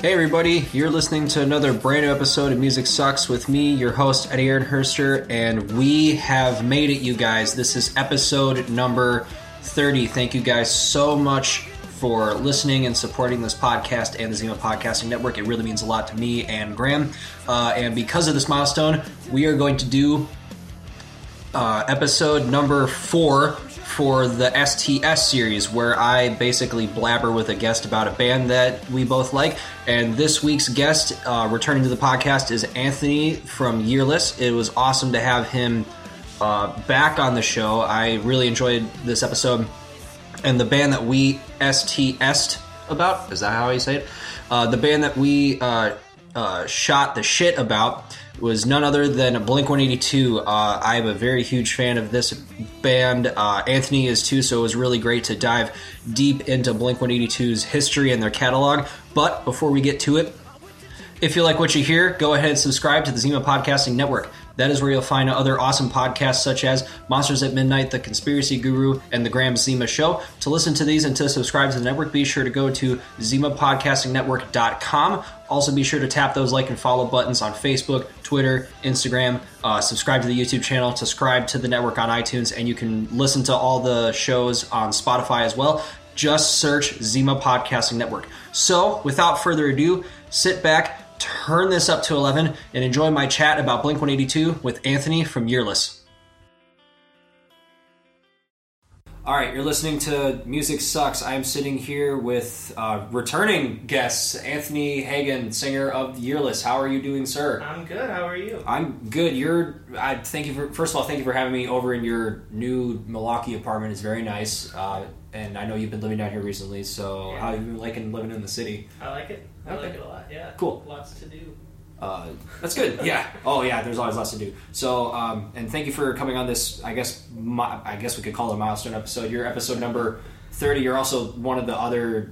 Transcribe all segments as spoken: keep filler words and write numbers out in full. Hey everybody, you're listening to another brand new episode of Music Sucks with me, your host Eddie Ehrenherster, and we have made it, you guys. This is episode number thirty. Thank you guys so much for listening and supporting this podcast and the Zima Podcasting Network. It really means a lot to me and Graham. Uh, and because of this milestone, we are going to do uh, episode number four for the S T S series, where I basically blabber with a guest about a band that we both like. And this week's guest, uh, returning to the podcast, is Anthony from Yearless. It was awesome to have him uh, back on the show. I really enjoyed this episode. And the band that we S T S'd about, is that how you say it? Uh, the band that we uh, uh, shot the shit about was none other than Blink one eighty-two. Uh, I'm a very huge fan of this band. Uh, Anthony is too, so it was really great to dive deep into Blink one eighty-two's history and their catalog. But before we get to it, if you like what you hear, go ahead and subscribe to the Zima Podcasting Network. That is where you'll find other awesome podcasts such as Monsters at Midnight, The Conspiracy Guru, and The Graham Zima Show. To listen to these and to subscribe to the network, be sure to go to zima podcasting network dot com. Also be sure to tap those like and follow buttons on Facebook, Twitter, Instagram. Uh, subscribe to the YouTube channel, subscribe to the network on iTunes, and you can listen to all the shows on Spotify as well. Just search Zima Podcasting Network. So, without further ado, sit back, turn this up to eleven, and enjoy my chat about Blink one eighty-two with Anthony from Yearless. All right, you're listening to Music Sucks. I'm sitting here with uh, returning guests, Anthony Hagen, singer of Yearless. How are you doing, sir? I'm good. How are you? I'm good. You're. I thank you for. First of all, thank you for having me over in your new Milwaukee apartment. It's very nice. Uh, And I know you've been living down here recently, so yeah. How have you been liking living in the city? I like it. I okay. like it a lot, yeah. Cool. Lots to do. Uh, that's good, yeah. Oh, yeah, there's always lots to do. So, um, and thank you for coming on this, I guess my, I guess we could call it a milestone episode. You're episode number thirty. You're also one of the other,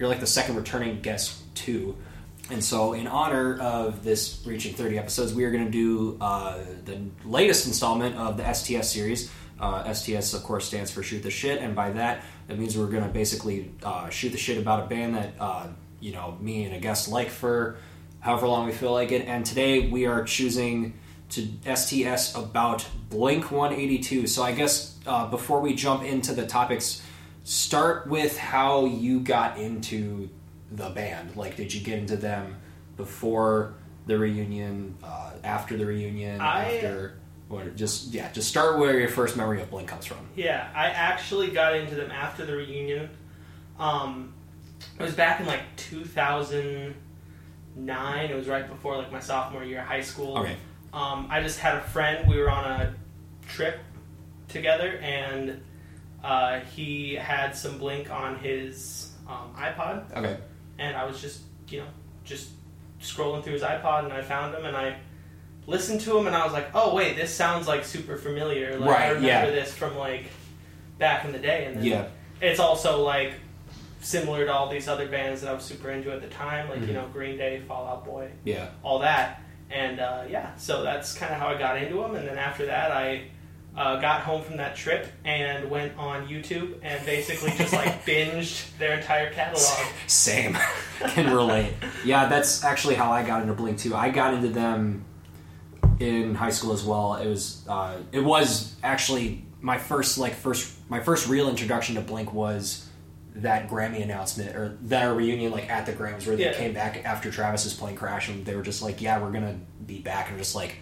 you're like the second returning guest, too. And so, in honor of this reaching thirty episodes, we are going to do uh, the latest installment of the S T S series. Uh, S T S, of course, stands for Shoot the Shit, and by that, it means we're going to basically uh, shoot the shit about a band that, uh, you know, me and a guest like for however long we feel like it, and today we are choosing to S T S about Blink one eighty-two. So I guess uh, before we jump into the topics, start with how you got into the band. Like, did you get into them before the reunion, uh, after the reunion, I... after... Or just yeah, just start where your first memory of Blink comes from. Yeah, I actually got into them after the reunion. Um, it was back in like two thousand nine. It was right before like my sophomore year of high school. Okay. Um, I just had a friend. We were on a trip together, and uh, he had some Blink on his um, iPod. Okay. And I was just you know just scrolling through his iPod, and I found him, and I. listened to him, and I was like, oh wait, this sounds like super familiar. Like right, I remember yeah. this from like back in the day, and then yeah. it's also like similar to all these other bands that I was super into at the time, like mm-hmm. you know, Green Day, Fall Out Boy, yeah, all that. And uh, yeah, so that's kind of how I got into them. And then after that, I uh, got home from that trip and went on YouTube and basically just like binged their entire catalog. Same, can relate. Yeah, that's actually how I got into Blink too. I got into them. In high school as well, it was uh, it was actually my first like first my first real introduction to Blink was that Grammy announcement or that reunion like at the Grammys where they yeah. came back after Travis's plane crash and they were just like yeah we're gonna be back and just like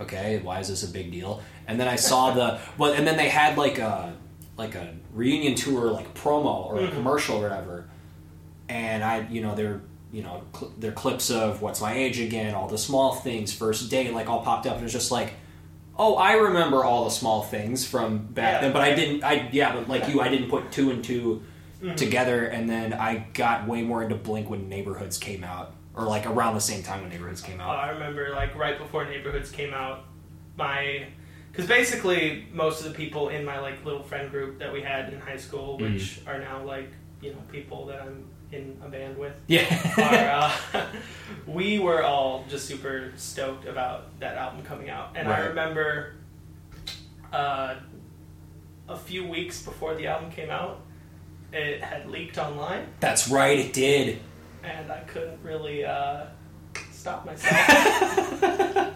okay, why is this a big deal? And then I saw the, well, and then they had like a like a reunion tour, like promo or a commercial or whatever, and I, you know, they're, you know, cl- their clips of What's My Age Again, all the small things, First Date, like all popped up, and it was just like, oh, I remember all the small things from back yeah, then, but I didn't, I yeah, but like yeah. you, I didn't put two and two mm-hmm. together, and then I got way more into Blink when Neighborhoods came out, or like around the same time when Neighborhoods came out. Uh, I remember like right before Neighborhoods came out, my, because basically most of the people in my like little friend group that we had in high school, which mm. are now like, you know, people that I'm in a band with, yeah, are, uh, we were all just super stoked about that album coming out, and right. I remember uh, a few weeks before the album came out, it had leaked online. That's right, it did, and I couldn't really uh, stop myself.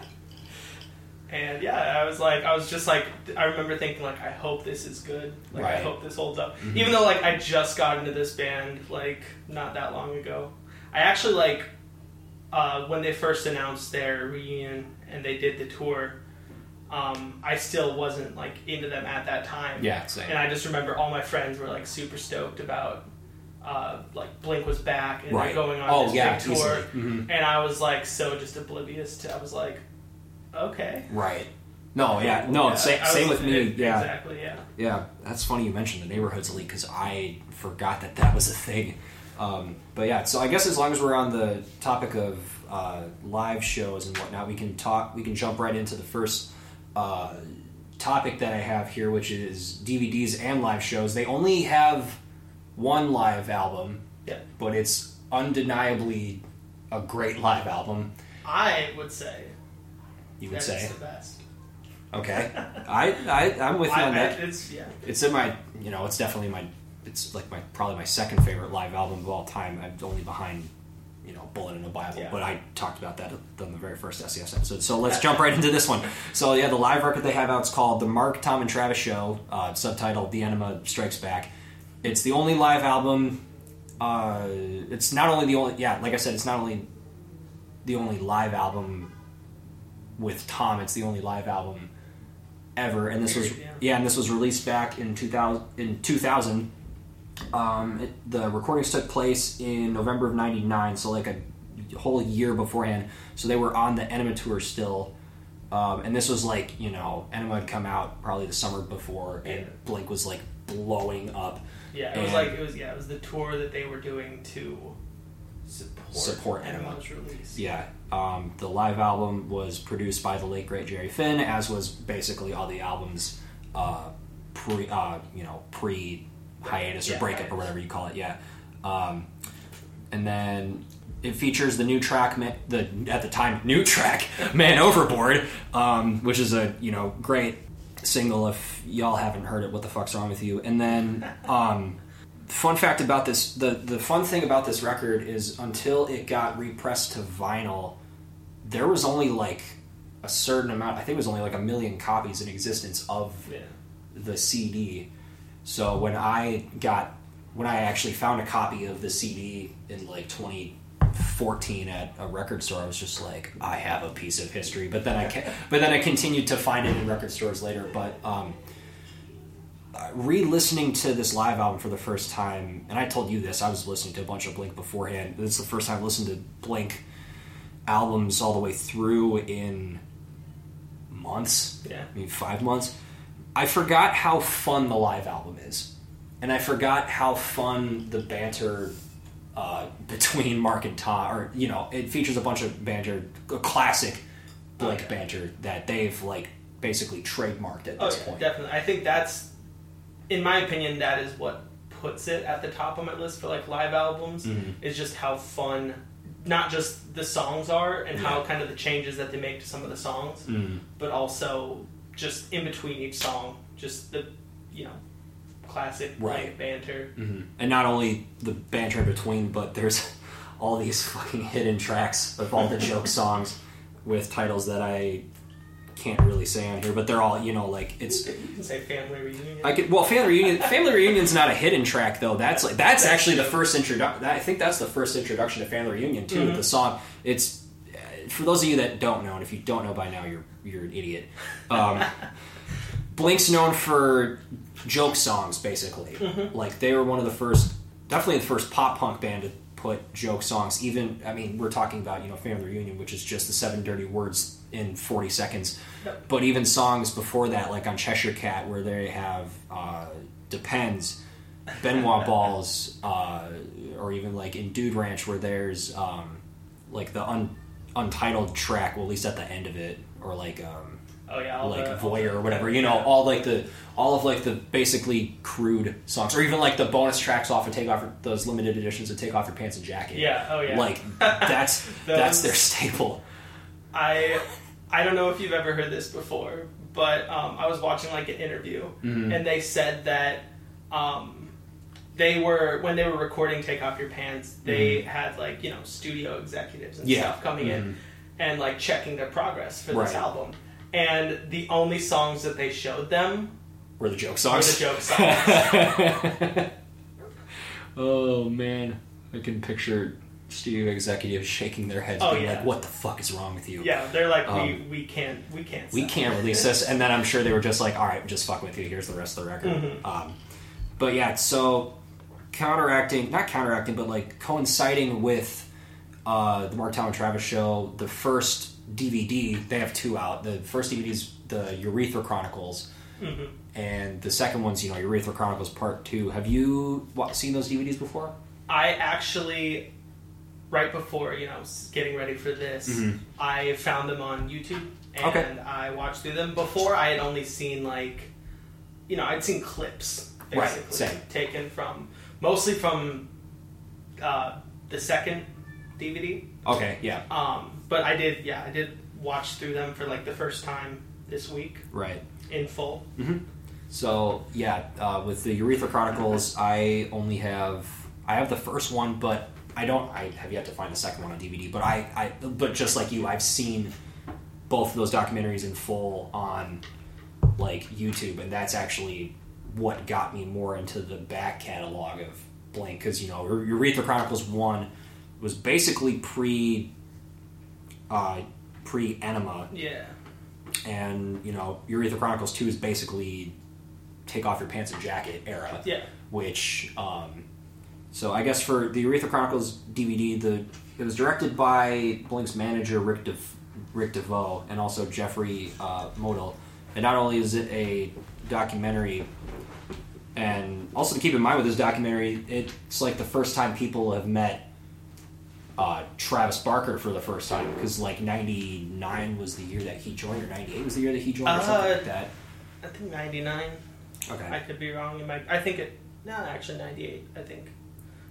And yeah, I was like, I was just like, I remember thinking like, I hope this is good. Like, right. I hope this holds up. Mm-hmm. Even though like I just got into this band like not that long ago. I actually like uh, when they first announced their reunion and they did the tour. Um, I still wasn't like into them at that time. Yeah, same. And I just remember all my friends were like super stoked about uh, like Blink was back and right. going on oh, this yeah, big tour. Mm-hmm. And I was like so just oblivious to. I was like. Okay. Right. No, yeah. No, yeah, same, same with me. It, yeah. Exactly, yeah. Yeah. That's funny you mentioned the Neighborhoods leak because I forgot that that was a thing. Um, but yeah, so I guess as long as we're on the topic of uh, live shows and whatnot, we can talk. We can jump right into the first uh, topic that I have here, which is D V Ds and live shows. They only have one live album, yeah. but it's undeniably a great live album. I would say. You would that say. Is the best. Okay, I I I'm with you on that. I, it's yeah. It's in my you know it's definitely my it's like my probably my second favorite live album of all time. I'm only behind you know Bullet in the Bible, yeah. but I talked about that on the very first S E S episode. So let's jump right into this one. So yeah, the live record they have out is called The Mark, Tom, and Travis Show, uh, subtitled The Enema Strikes Back. It's the only live album. Uh, it's not only the only yeah like I said it's not only the only live album. With Tom, it's the only live album ever, and this was yeah, yeah and this was released back in two thousand. Um, it, the recordings took place in November of ninety-nine, so like a whole year beforehand. So they were on the Enema tour still, um, and this was like you know Enema had come out probably the summer before, and yeah. Blink was like blowing up. Yeah, it and was like it was yeah it was the tour that they were doing to support, support Enema's release. Yeah. Um, the live album was produced by the late great Jerry Finn, as was basically all the albums uh, pre, uh, you know, pre hiatus or yeah, breakup hiatus. Or whatever you call it. Yeah, um, and then it features the new track, the at the time new track, Man Overboard, um, which is a you know great single. If y'all haven't heard it, what the fuck's wrong with you? And then. Um, Fun fact about this, the, the fun thing about this record is until it got repressed to vinyl, there was only like a certain amount, I think it was only like a million copies in existence of yeah. the C D. So when I got, when I actually found a copy of the C D in like twenty fourteen at a record store, I was just like, I have a piece of history. But then I, ca- but then I continued to find it in record stores later, but... um Uh, re-listening to this live album for the first time, and I told you this, I was listening to a bunch of Blink beforehand. This is the first time I've listened to Blink albums all the way through in months. Yeah. I mean, five months. I forgot how fun the live album is. And I forgot how fun the banter uh, between Mark and Tom, or, you know, it features a bunch of banter, classic Blink oh, yeah. banter that they've, like, basically trademarked at this oh, yeah, point. Definitely. I think that's in my opinion, that is what puts it at the top of my list for like live albums, mm-hmm. is just how fun, not just the songs are and yeah. how kind of the changes that they make to some of the songs, mm-hmm. but also just in between each song, just the, you know, classic right. banter. Mm-hmm. And not only the banter in between, but there's all these fucking hidden tracks of all the joke songs with titles that I... can't really say on here, but they're all you know like it's. You can say Family Reunion. I could well Family Reunion. Family Reunion's not a hidden track though. That's like that's, that's actually true. The first introduction. I think that's the first introduction to Family Reunion too. Mm-hmm. The song. It's for those of you that don't know, and if you don't know by now, you're you're an idiot. Um, Blink's known for joke songs, basically. Mm-hmm. Like, they were one of the first, definitely the first pop punk band to put joke songs, even, I mean, we're talking about, you know, Family Reunion, which is just the seven dirty words in forty seconds. Yep. But even songs before that, like on Cheshire Cat, where they have uh, Depends, Benoit Balls, uh, or even like in Dude Ranch, where there's um, like the un- Untitled track, well, at least at the end of it, or like um, oh yeah, like the, Voyeur or whatever, you know, yeah. all like the all of like the basically crude songs, or even like the bonus tracks off of Take Off those limited editions of Take Off Your Pants and Jacket. Yeah, oh yeah, like that's that's their staple. I I don't know if you've ever heard this before, but um, I was watching like an interview, mm-hmm. and they said that um, they were when they were recording Take Off Your Pants, they mm-hmm. had like you know studio executives and yeah. stuff coming mm-hmm. in and like checking their progress for right. this album. And the only songs that they showed them were the joke songs. Were the joke songs. Oh man, I can picture studio executives shaking their heads, oh, being yeah. like, "What the fuck is wrong with you?" Yeah, they're like, um, "We we can't we can't we can't release this." And then I'm sure they were just like, "All right, just fuck with you. Here's the rest of the record." Mm-hmm. Um, but yeah, so counteracting, not counteracting, but like coinciding with uh, the Mark Town and Travis show, the first D V D, they have two out. The first D V D is the Urethra Chronicles, mm-hmm. and the second one's, you know, Urethra Chronicles Part two. Have you what, seen those D V Ds before? I actually, right before, you know, getting ready for this, mm-hmm. I found them on YouTube, and okay. I watched through them. Before, I had only seen, like, you know, I'd seen clips, basically, right, same. taken from, mostly from uh, the second D V D. Okay, yeah. Um... But I did, yeah, I did watch through them for, like, the first time this week. Right. In full. Mm-hmm. So, yeah, uh, with the Urethra Chronicles, I only have, I have the first one, but I don't, I have yet to find the second one on D V D, but I, I but just like you, I've seen both of those documentaries in full on, like, YouTube, and that's actually what got me more into the back catalog of Blink, because, you know, Urethra Chronicles one was basically pre- Uh, pre-Enema. Yeah. And, you know, Urethra Chronicles two is basically Take Off Your Pants and Jacket era. Yeah. Which, um... So I guess for the Urethra Chronicles D V D, the it was directed by Blink's manager, Rick De, Rick DeVoe, and also Jeffrey uh, Moyle. And not only is it a documentary, and also to keep in mind with this documentary, it's like the first time people have met Uh, Travis Barker for the first time, because like ninety-nine was the year that he joined, or ninety-eight was the year that he joined, or uh, something like that. I think ninety-nine. Okay. I could be wrong. It might, I think it. No, actually ninety-eight. I think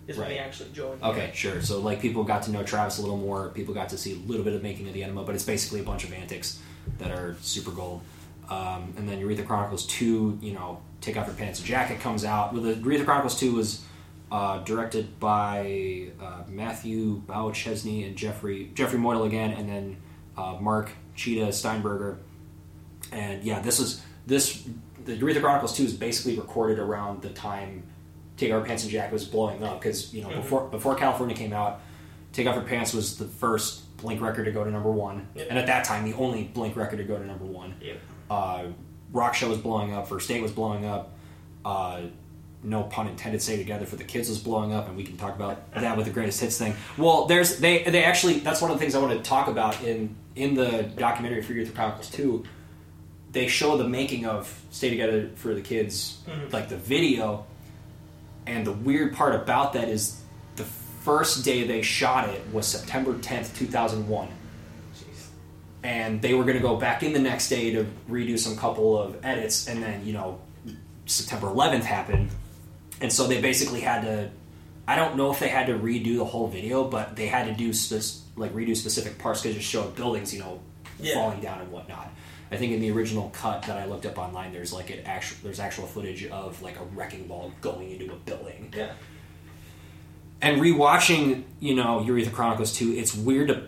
is right. when he actually joined. Okay, sure. So like people got to know Travis a little more. People got to see a little bit of making of the Enema, but it's basically a bunch of antics that are super gold. Um, and then Urethra Chronicles two, you know, Take Off Your Pants and Jacket comes out. Well, the Urethra Chronicles two was. Uh, directed by uh, Matthew Bauchesney and Jeffrey Jeffrey Moyle again, and then uh, Mark Cheetah Steinberger. And yeah, this is this the Urethra Chronicles two is basically recorded around the time Take Off Your Pants and Jacket was blowing up, because you know mm-hmm. before before California came out, Take Off Your Pants was the first Blink record to go to number one, yep. and at that time the only Blink record to go to number one. Yep. Uh, Rock Show was blowing up, First Date was blowing up. Uh, No pun intended. Stay Together for the Kids was blowing up, and we can talk about that with the Greatest Hits thing. Well, there's they they actually that's one of the things I want to talk about in in the documentary for Urethra Chronicles two. They show the making of Stay Together for the Kids, mm-hmm. like the video, and the weird part about that is the first day they shot it was September tenth, two thousand one, and they were going to go back in the next day to redo some couple of edits, and then you know September eleventh happened. And so they basically had to, I don't know if they had to redo the whole video, but they had to do spe- like redo specific parts because it showed buildings, you know, yeah. falling down and whatnot. I think in the original cut that I looked up online, there's like an actual, there's actual footage of like a wrecking ball going into a building. Yeah. And rewatching, you know, Urethra Chronicles two, it's weird to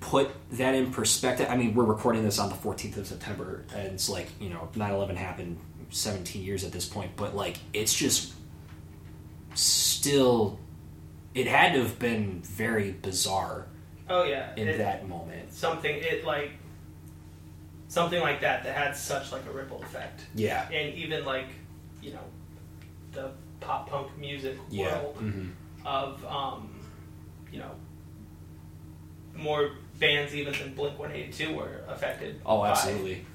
put that in perspective. I mean, we're recording this on the fourteenth of September, and it's like, you know, nine eleven happened seventeen years at this point, but like it's just. Still, it had to have been very bizarre. Oh yeah, in it, that moment, something it like something like that that had such like a ripple effect. Yeah. And even like, you know, the pop punk music yeah. world mm-hmm. of, um, you know, more bands even than Blink one eighty-two were affected. Oh, absolutely.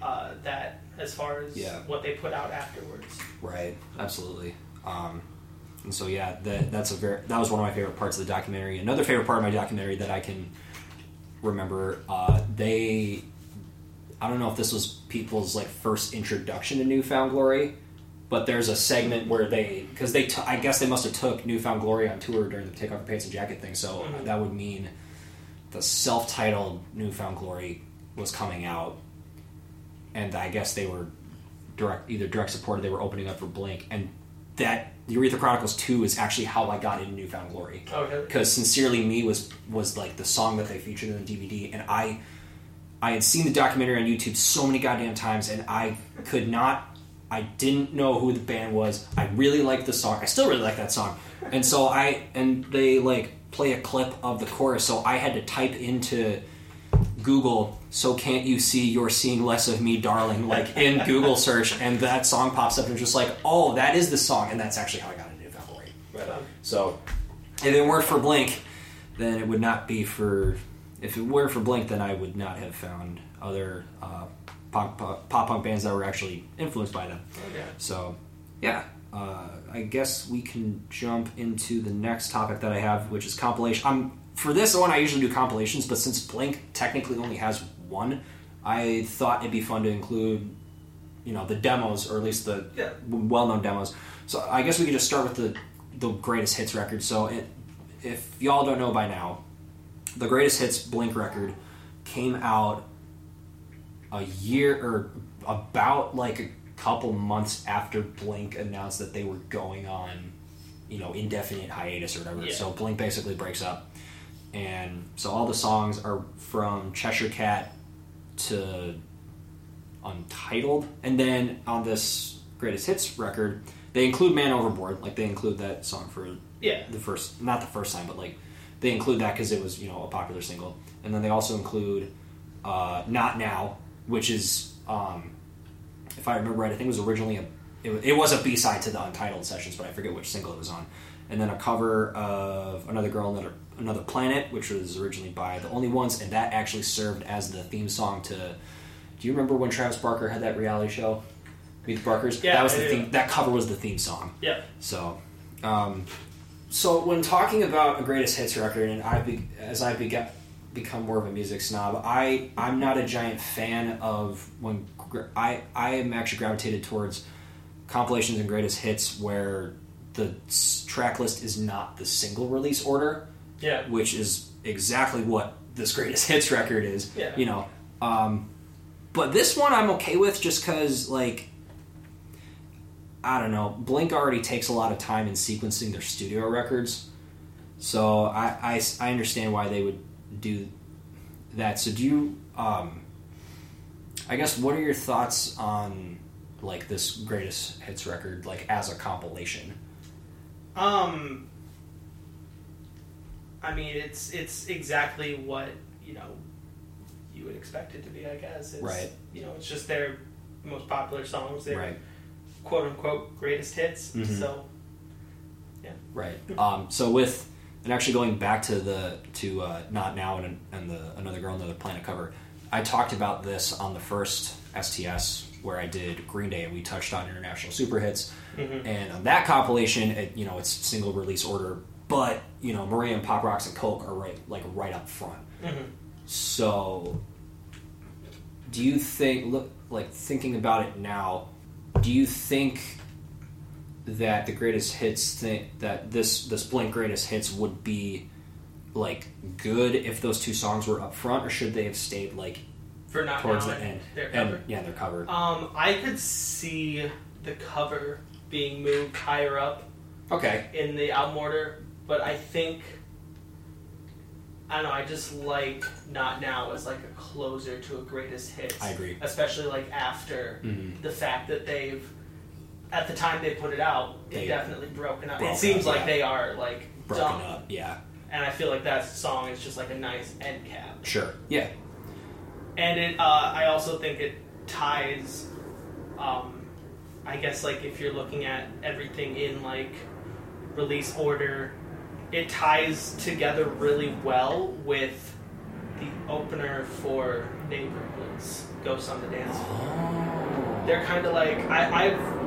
By, uh, that as far as yeah. what they put out afterwards. Right. Absolutely. Um, and so yeah, that that's a very that was one of my favorite parts of the documentary. Another favorite part of my documentary that I can remember, uh, they. I don't know if this was people's like first introduction to Newfound Glory, but there's a segment where they, because they, t- I guess they must have took Newfound Glory on tour during the Take Off Your Pants and Jacket thing, so mm-hmm. that would mean the self-titled Newfound Glory was coming out, and I guess they were direct, either direct support or they were opening up for Blink, and that Urethra Chronicles two is actually how I got into Newfound Glory. Okay. Because Sincerely Me was was like the song that they featured in the D V D, and I. I had seen the documentary on YouTube so many goddamn times, and I could not, I didn't know who the band was. I really liked the song. I still really like that song. And so I, and they, like, play a clip of the chorus, so I had to type into Google, so can't you see you're seeing less of me, darling, like, in Google search, and that song pops up, and just like, oh, that is the song, and that's actually how I got into it. Right on. So, if it weren't for Blink, then it would not be for... If it were for Blink, then I would not have found other uh, pop, pop, pop punk bands that were actually influenced by them. Okay. So, yeah. Uh, I guess we can jump into the next topic that I have, which is compilation. I'm, for this one, I usually do compilations, but since Blink technically only has one, I thought it'd be fun to include, you know, the demos, or at least the yeah. well-known demos. So I guess we could just start with the, the Greatest Hits record. So it, if y'all don't know by now, the Greatest Hits Blink record came out a year or about like a couple months after Blink announced that they were going on, you know, indefinite hiatus or whatever. Yeah. So Blink basically breaks up. And so all the songs are from Cheshire Cat to Untitled. And then on this Greatest Hits record, they include Man Overboard. Like they include that song for yeah. the first, not the first time, but like, they include that because it was, you know, a popular single. And then they also include uh, Not Now, which is, um, if I remember right, I think it was originally a... It, it was a B-side to the Untitled sessions, but I forget which single it was on. And then a cover of Another Girl, Another, Another Planet, which was originally by The Only Ones, and that actually served as the theme song to... Do you remember when Travis Barker had that reality show? Meet the Barkers? Yeah, that was the theme, that cover was the theme song. Yeah. So... Um, So when talking about a Greatest Hits record, and I be, as I be, become more of a music snob, I, I'm not a giant fan of when I I am actually gravitated towards compilations and Greatest Hits where the track list is not the single release order, yeah, which is exactly what this Greatest Hits record is, yeah. you know. Um, but this one I'm okay with just because like. I don't know, Blink already takes a lot of time in sequencing their studio records, so I, I, I understand why they would do that. So do you, um, I guess, what are your thoughts on, like, this Greatest Hits record, like, as a compilation? Um, I mean, it's it's exactly what, you know, you would expect it to be, I guess. It's, right. You know, it's just their most popular songs. They're, right. "quote unquote greatest hits." Mm-hmm. So, yeah, right. Um, so with and actually going back to the to uh, Not Now and and the Another Girl, Another Planet cover, I talked about this on the first S T S where I did Green Day and we touched on international super hits. Mm-hmm. And on that compilation, it, you know, it's single release order, but you know, Maria and Pop Rocks and Coke are right like right up front. Mm-hmm. So, do you think look like thinking about it now? Do you think that the Greatest Hits thing, that this this Blink Greatest Hits would be like good if those two songs were up front, or should they have stayed like for not towards now the end? They're covered. Yeah, they're covered. Um, I could see the cover being moved higher up. Okay. In the album order, but I think I don't know. I just like Not Now as like a closer to a Greatest Hits. I agree. Especially like after mm-hmm. the fact that they've, at the time they put it out, they definitely broken up. Broken it seems up, like yeah. they are like broken done. up. Yeah. And I feel like that song is just like a nice end cap. Sure. Yeah. And it, uh, I also think it ties, um, I guess, like, if you're looking at everything in, like, release order, it ties together really well with the opener for Neighborhoods, Ghosts on the Dance Floor. They're kind of like, I, I've...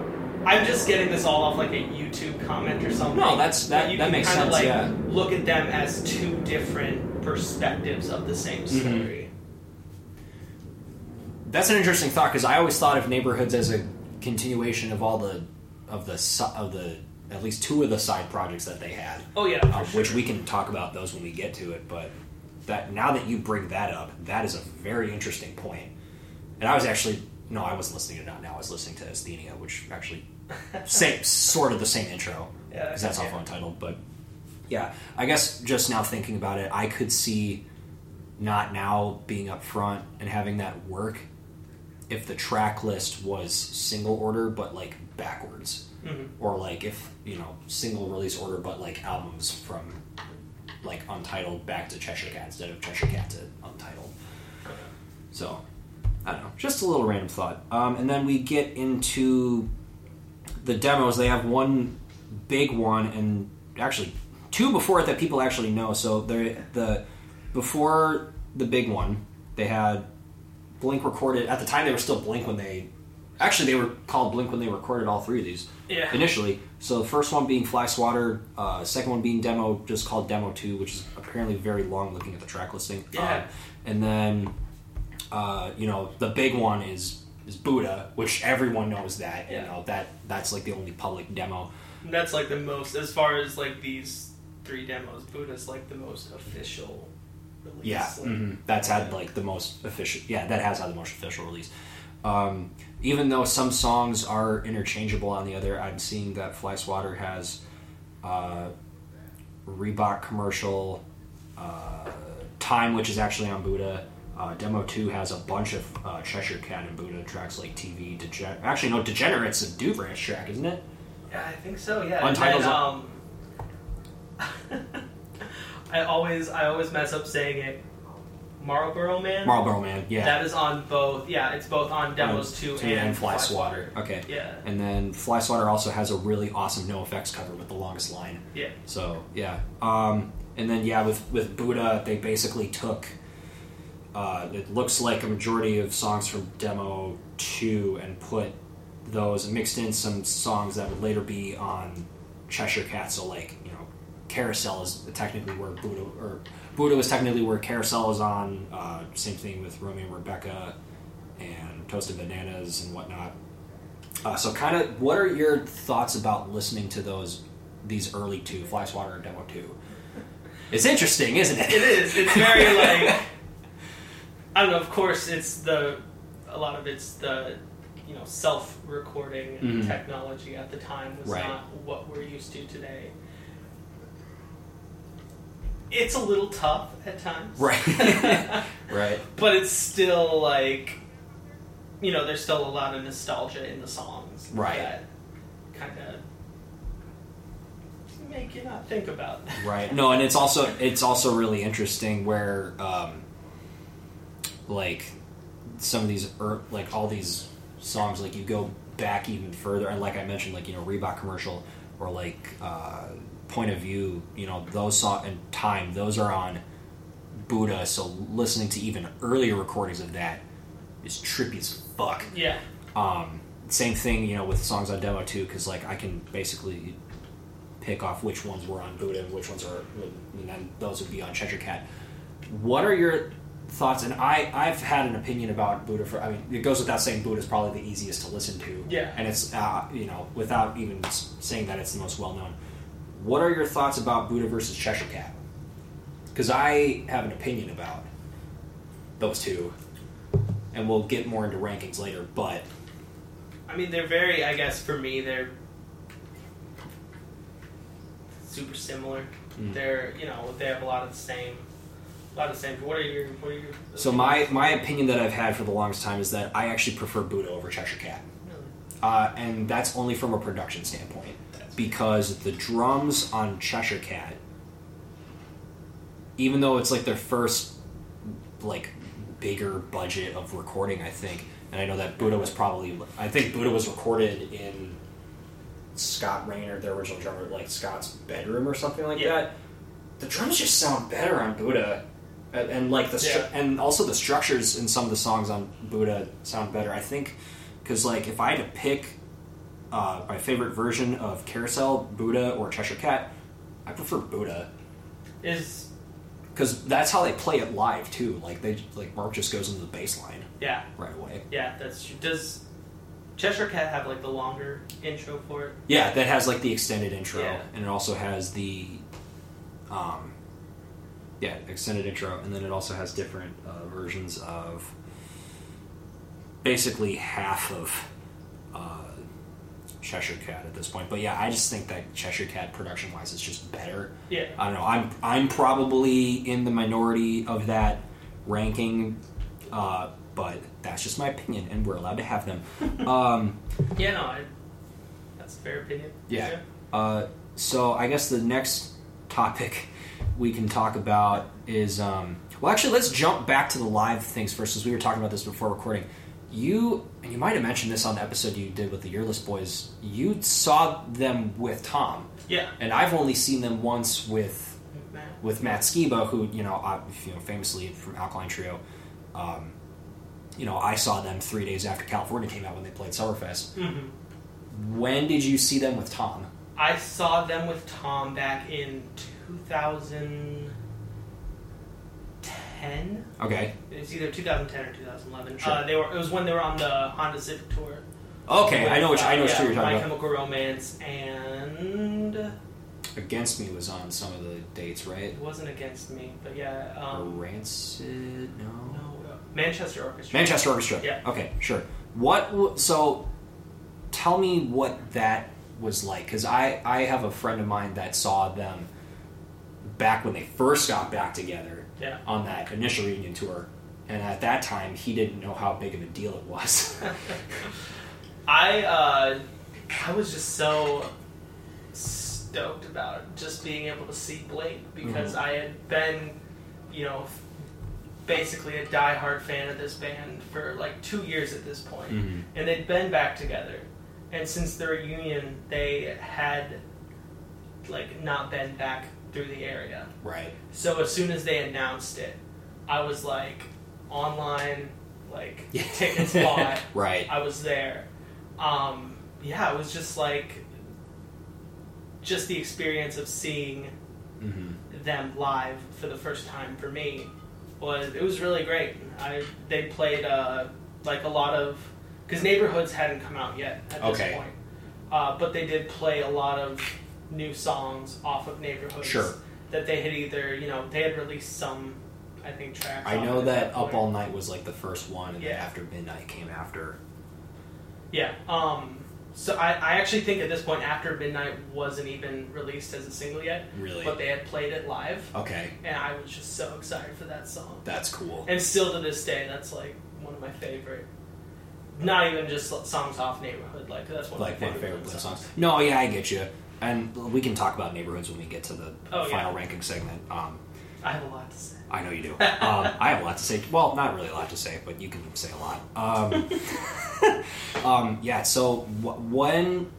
I'm just getting this all off, like, a YouTube comment or something. No, that's that, you that makes sense, like, yeah. Look at them as two different perspectives of the same story. Mm-hmm. That's an interesting thought, because I always thought of Neighborhoods as a continuation of all the, of the, of the, at least two of the side projects that they had. Oh, yeah, um, sure. Which we can talk about those when we get to it, but that, now that you bring that up, that is a very interesting point. And I was actually... No, I wasn't listening to Not Now. I was listening to Asthenia, which actually, same sort of the same intro, because yeah, that's off Untitled. But yeah, I guess just now thinking about it, I could see Not Now being up front and having that work if the track list was single order, but like backwards, mm-hmm. or like if you know single release order, but like albums from like Untitled back to Cheshire Cat instead of Cheshire Cat to Untitled. Okay. So. I don't know, just a little random thought. Um, and then we get into the demos. They have one big one, and actually two before it that people actually know. So the before the big one, they had Blink recorded. At the time, they were still Blink when they... Actually, they were called Blink when they recorded all three of these yeah. initially. So the first one being Flyswatter, uh, second one being Demo, just called Demo two, which is apparently very long looking at the track listing. Yeah. Um, and then... Uh, you know, the big one is, is Buddha, which everyone knows that. Yeah. You know, that that's like the only public demo. And that's like the most, as far as like these three demos, Buddha's like the most official release. Yeah, like, mm-hmm. that's had like the most official, yeah, that has had the most official release. Um, even though some songs are interchangeable on the other, I'm seeing that Flyswatter has uh, Reebok commercial, uh, Time, which is actually on Buddha. Uh, Demo two has a bunch of uh, Cheshire Cat and Buddha tracks like T V, Degen- actually no, Degenerate's a Dude Ranch track, isn't it? Yeah, I think so, yeah. Untitled. Um, I always I always mess up saying it. Marlboro Man? Marlboro Man, yeah. That is on both, yeah, it's both on Demos no, two and, and Flyswatter. Flyswatter. Okay. Yeah. And then Flyswatter also has a really awesome NoFX cover with the longest line. Yeah. So, yeah. Um, and then, yeah, with, with Buddha, they basically took... Uh, it looks like a majority of songs from Demo two and put those and mixed in some songs that would later be on Cheshire Cat. So like, you know, Carousel is technically where Buddha, or Buddha was technically where Carousel is on. Uh, same thing with Romeo and Rebecca and Toasted Bananas and whatnot. Uh, so kind of, what are your thoughts about listening to those, these early two, Flyswatter and Demo two? It's interesting, isn't it? It is. It's very like... I don't know, of course, it's the, a lot of it's the, you know, self-recording mm. technology at the time was right. not what we're used to today. It's a little tough at times. Right. Right. But it's still, like, you know, there's still a lot of nostalgia in the songs. Right. That kind of make you not think about that. Right. No, and it's also, it's also really interesting where, um, like some of these er- like all these songs, like you go back even further, and like I mentioned, like, you know, Reebok commercial or like uh, Point of View, you know, those songs and Time, those are on Buddha, so listening to even earlier recordings of that is trippy as fuck. Yeah. Um, same thing, you know, with songs on Demo too, because like I can basically pick off which ones were on Buddha and which ones are, and then those would be on Cheshire Cat. What are your thoughts? And I, I've had an opinion about Buddha for, I mean, it goes without saying Buddha is probably the easiest to listen to. Yeah. And it's, uh, you know, without even saying that it's the most well-known. What are your thoughts about Buddha versus Cheshire Cat? Because I have an opinion about those two, and we'll get more into rankings later, but... I mean, they're very, I guess, for me, they're super similar. Mm. They're, you know, they have a lot of the same... A lot of the same. What are your... What are your so my, my opinion that I've had for the longest time is that I actually prefer Buddha over Cheshire Cat. Really? Uh, and that's only from a production standpoint. That's because the drums on Cheshire Cat, even though it's like their first like bigger budget of recording, I think. And I know that Buddha was probably... I think Buddha was recorded in Scott Raynor, their original drummer, like Scott's bedroom or something like yeah. that. The drums just sound better on Buddha. And, and like the stru- yeah. and also the structures in some of the songs on Buddha sound better, I think, because like if I had to pick uh, my favorite version of Carousel, Buddha, or Cheshire Cat, I prefer Buddha. Is because that's how they play it live too. Like they like Mark just goes into the bass line. Yeah. Right away. Yeah, that's does Cheshire Cat have like the longer intro for it? Yeah, that has like the extended intro, yeah. and it also has the um. Yeah, extended intro, and then it also has different uh, versions of basically half of uh, Cheshire Cat at this point. But yeah, I just think that Cheshire Cat production-wise is just better. Yeah, I don't know. I'm I'm probably in the minority of that ranking, uh, but that's just my opinion, and we're allowed to have them. um, yeah, no, I, that's a fair opinion. Yeah. yeah. Uh, so I guess the next topic we can talk about is um, well actually let's jump back to the live things first, since we were talking about this before recording. You and you might have mentioned this on the episode you did with the Yearless Boys, you saw them with Tom. Yeah. And I've only seen them once with Matt. with Matt Skiba, who you know, I, you know famously from Alkaline Trio. Um, you know, I saw them three days after California came out when they played Summerfest. Mm-hmm. When did you see them with Tom? I saw them with Tom back in two thousand ten. Okay. It's either two thousand ten or two thousand eleven. Sure. Uh, they were. It was when they were on the Honda Civic Tour. Okay, with, I know which uh, I know which yeah, you're talking My about. My Chemical Romance and Against Me was on some of the dates, right? It wasn't Against Me, but yeah. Um, Rancid? No. No. Uh, Manchester Orchestra. Manchester Orchestra. Yeah. Okay, sure. What? So, tell me what that was like, because I I have a friend of mine that saw them back when they first got back together yeah. on that initial reunion tour, and at that time he didn't know how big of a deal it was. I uh, I was just so stoked about it, just being able to see Blink, because mm-hmm. I had been, you know, basically a diehard fan of this band for like two years at this point, mm-hmm. and they'd been back together, and since their reunion they had like not been back through the area. Right. So as soon as they announced it, I was like online, like tickets bought. Right. I was there. Um, yeah, it was just like just the experience of seeing mm-hmm. them live for the first time for me was it was really great. I they played uh, like a lot of because Neighborhoods hadn't come out yet at okay. this point, uh, but they did play a lot of new songs off of Neighborhoods sure. that they had either, you know, they had released some, I think, tracks. I know that Up All Night was like the first one, and yeah. then After Midnight came after. Yeah. Um, so I, I actually think at this point After Midnight wasn't even released as a single yet. Really? But they had played it live. Okay. And I was just so excited for that song. That's cool. And still to this day, that's like one of my favorite. Not even just songs off Neighborhood, like that's one of like my favorite, favorite songs. songs. No, yeah, I get you. And we can talk about Neighborhoods when we get to the oh, final yeah. ranking segment. Um, I have a lot to say. I know you do. um, I have a lot to say. Well, not really a lot to say, but you can say a lot. Um, um, yeah, so w- when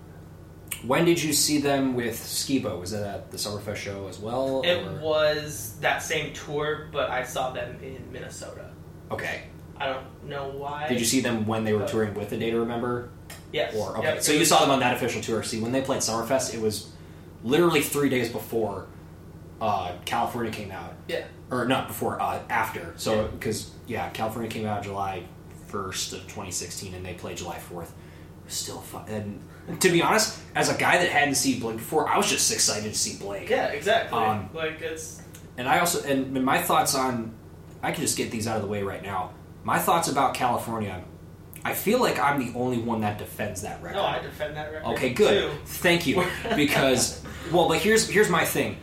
when did you see them with Skibo? Was that at the Summerfest show as well? It or? was that same tour, but I saw them in Minnesota. Okay. I don't know why. Did you see them when they were touring with A Day to Remember? Yes. Or, okay. Yep. So you saw them on that official tour. See, when they played Summerfest, it was literally three days before uh, California came out. Yeah. Or not before, uh, after. So, because, yeah. yeah, California came out July first of twenty sixteen, and they played July fourth. It was still fun. And to be honest, as a guy that hadn't seen Blink before, I was just excited to see Blink. Yeah, exactly. Um, like, it's... And I also... And my thoughts on... I can just get these out of the way right now. My thoughts about California... I feel like I'm the only one that defends that record. No, I defend that record. Okay, good. Too. Thank you. Because, well, but here's here's my thing.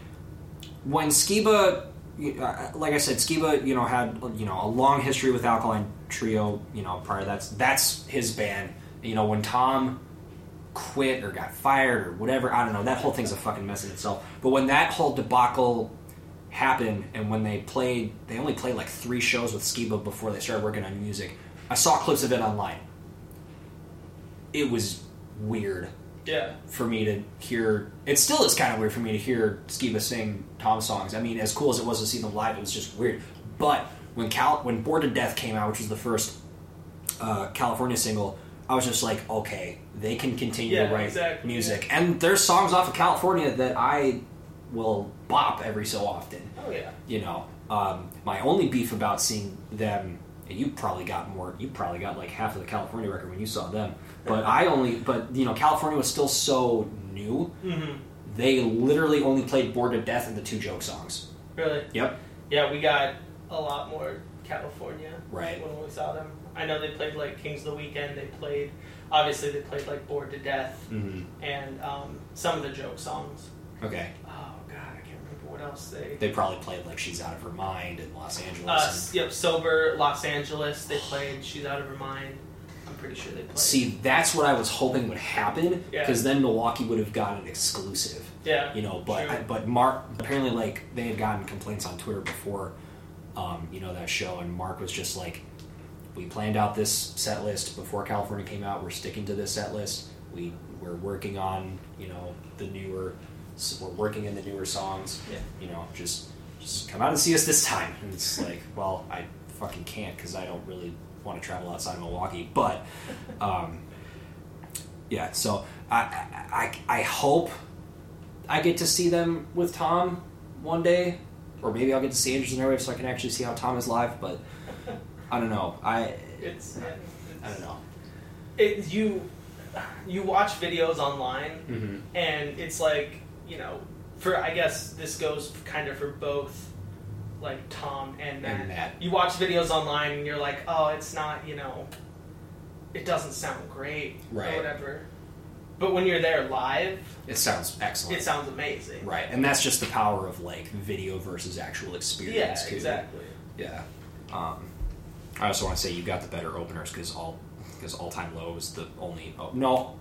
When Skiba, like I said, Skiba, you know, had you know a long history with Alkaline Trio. You know, prior to that, that's his band. You know, when Tom quit or got fired or whatever, I don't know. That whole thing's a fucking mess in itself. But when that whole debacle happen, and when they played, they only played like three shows with Skiba before they started working on music. I saw clips of it online. It was weird. Yeah. For me to hear, it still is kind of weird for me to hear Skiba sing Tom songs. I mean, as cool as it was to see them live, it was just weird. But when Cal, when Bored to Death came out, which was the first uh, California single, I was just like, okay, they can continue yeah, to write exactly, music. Yeah. And there's songs off of California that I will bop every so often. Oh, yeah. You know, um, my only beef about seeing them, and you probably got more, you probably got like half of the California record when you saw them. But I only, but, you know, California was still so new. Mm-hmm. They literally only played Bored to Death and the two joke songs. Really? Yep. Yeah, we got a lot more California right. when we saw them. I know they played, like, Kings of the Weekend. They played, obviously, they played, like, Bored to Death. Mm-hmm. And um, some of the joke songs. Okay. Oh, God, I can't remember what else they... They probably played, like, She's Out of Her Mind in Los Angeles. Uh, and... Yep, Sober, Los Angeles. They played She's Out of Her Mind. I'm pretty sure they played. See, that's what I was hoping would happen, because yeah. then Milwaukee would have gotten exclusive. Yeah. You know, but I, but Mark, apparently, like, they had gotten complaints on Twitter before, um, you know, that show, and Mark was just like, we planned out this set list before California came out. We're sticking to this set list. We we're working on, you know, the newer. We're working in the newer songs. Yeah. You know, just just come out and see us this time. And it's like, well, I fucking can't because I don't really want to travel outside of Milwaukee. But, um, yeah. So I I I hope I get to see them with Tom one day, or maybe I'll get to see Angels in Airwaves so I can actually see how Tom is live. But. I don't know. I it's, it's I don't know. It you you watch videos online mm-hmm. and it's like, you know, for I guess this goes kind of for both like Tom and Matt. And Matt. You watch videos online and you're like, "Oh, it's not, you know, it doesn't sound great right. or whatever." But when you're there live, it sounds excellent. It sounds amazing. Right. And that's just the power of like video versus actual experience. Yeah, too. Exactly. Yeah. Um I also want to say you got the better openers because all because All Time Low was the only oh, no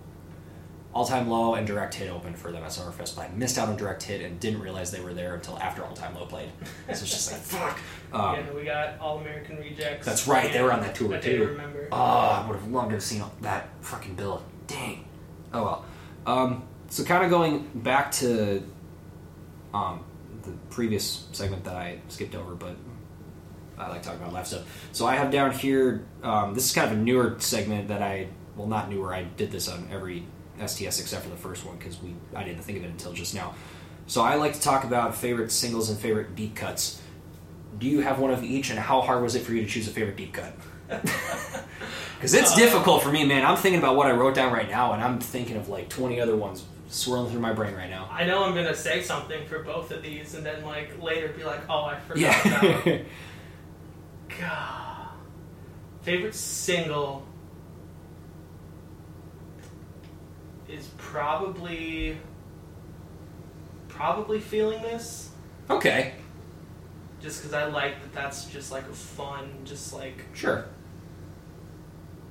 All Time Low and Direct Hit opened for them at Summerfest, but I missed out on Direct Hit and didn't realize they were there until after All Time Low played. So it's just like fuck. Um, yeah, we got All American Rejects. That's right, they were on that tour I too. Remember. Oh, I would have loved to have seen that fucking bill. Dang. Oh well. Um, so kind of going back to um, the previous segment that I skipped over, but. I like talking about live stuff. So I have down here, um, this is kind of a newer segment that I, well, not newer, I did this on every S T S except for the first one because we I didn't think of it until just now. So I like to talk about favorite singles and favorite deep cuts. Do you have one of each, and how hard was it for you to choose a favorite deep cut? Because it's uh, difficult for me, man. I'm thinking about what I wrote down right now, and I'm thinking of like twenty other ones swirling through my brain right now. I know I'm going to say something for both of these, and then like later be like, oh, I forgot yeah. about it. God. Favorite single is probably probably Feeling This. Okay. Just because I like that that's just like a fun, just like... Sure.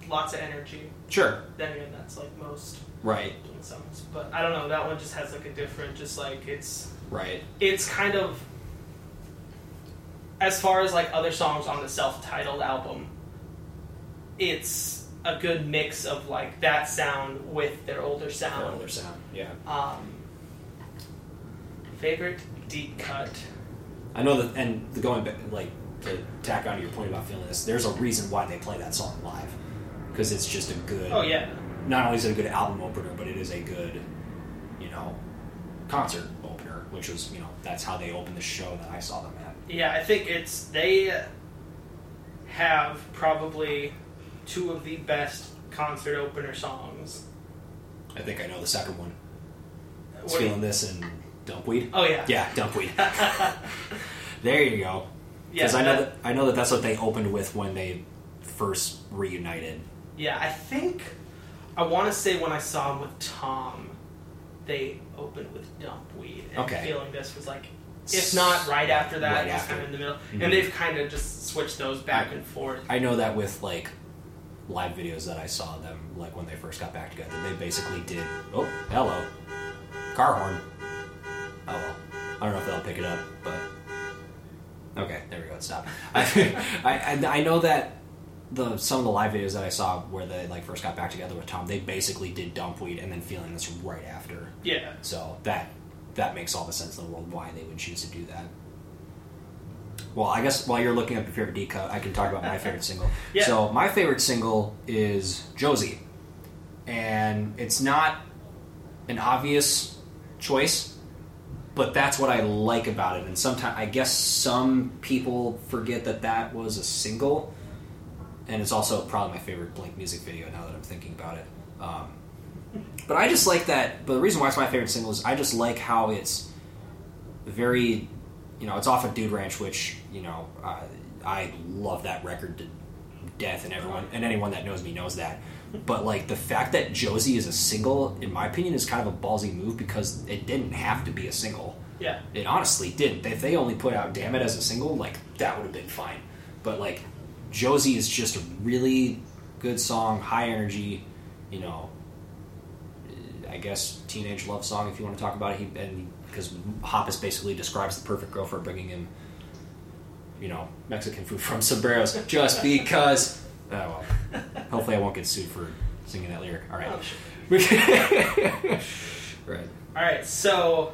Lots of energy. Sure. Then again, that's like most... Right. Songs. But I don't know, that one just has like a different, just like it's... Right. It's kind of... As far as, like, other songs on the self-titled album, it's a good mix of, like, that sound with their older sound. Their older sound, yeah. Um, favorite deep cut? I know that, and the going back, like, to tack onto your point about Feeling This, there's a reason why they play that song live. Because it's just a good... Oh, yeah. Not only is it a good album opener, but it is a good, you know, concert opener, which was, you know, that's how they opened the show that I saw them at. Yeah, I think it's, they have probably two of the best concert opener songs. I think I know the second one. It's what Feeling This and Dumpweed. Oh, yeah. Yeah, Dumpweed. There you go. Because yeah, I, that, I know that that's what they opened with when they first reunited. Yeah, I think, I want to say when I saw them with Tom, they opened with Dumpweed. And okay. Feeling This was like... If not right after that, right just after. Kind of in the middle. Mm-hmm. And they've kind of just switched those back I, and forth. I know that with, like, live videos that I saw them, like, when they first got back together, they basically did, oh, hello, car horn. Oh, well. I don't know if they'll pick it up, but Okay, there we go. It stopped. I, I I know that the some of the live videos that I saw where they like first got back together with Tom, they basically did Dumpweed and then Feeling This right after. Yeah. So that that makes all the sense in the world why they would choose to do that. Well, I guess while you're looking up your favorite D cut, I can talk about my favorite single. Yeah. So my favorite single is Josie, and it's not an obvious choice, but that's what I like about it. And sometimes I guess some people forget that that was a single, and it's also probably my favorite Blink music video now that I'm thinking about it. Um, but I just like that. But the reason why it's my favorite single is I just like how it's very. You know, it's off of Dude Ranch, which, you know, uh, I love that record to death, and everyone and anyone that knows me knows that. But, like, the fact that Josie is a single, in my opinion, is kind of a ballsy move because it didn't have to be a single. Yeah. It honestly didn't. If they only put out Damn It as a single, like, that would have been fine. But, like, Josie is just a really good song, high energy, you know, I guess teenage love song if you want to talk about it. He, and because Hoppus basically describes the perfect girl for bringing him, you know, Mexican food from sombreros just because. Oh, well. Hopefully I won't get sued for singing that lyric. All right. Oh, sure. Right. All right. So,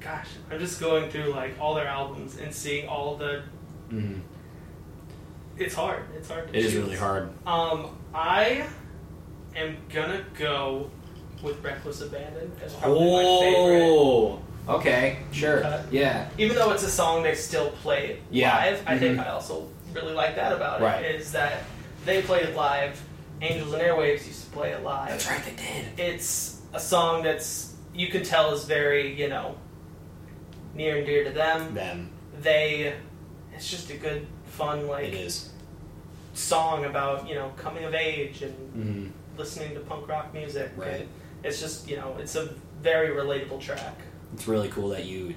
gosh, I'm just going through like all their albums and seeing all the. Mm-hmm. It's hard. It's hard. To it choose. Is really hard. Um, I am gonna go with Reckless Abandon as probably oh, my favorite. Oh, okay, sure, uh, yeah. Even though it's a song they still play yeah. live, I mm-hmm. think I also really like that about it, right. Is that they play it live. Angels and Airwaves used to play it live. That's right, they did. It's a song that's, you can tell is very, you know, near and dear to them. Them. They, it's just a good, fun, like, it is. Song about, you know, coming of age and mm-hmm. listening to punk rock music. Right. And, it's just, you know, it's a very relatable track. It's really cool that you...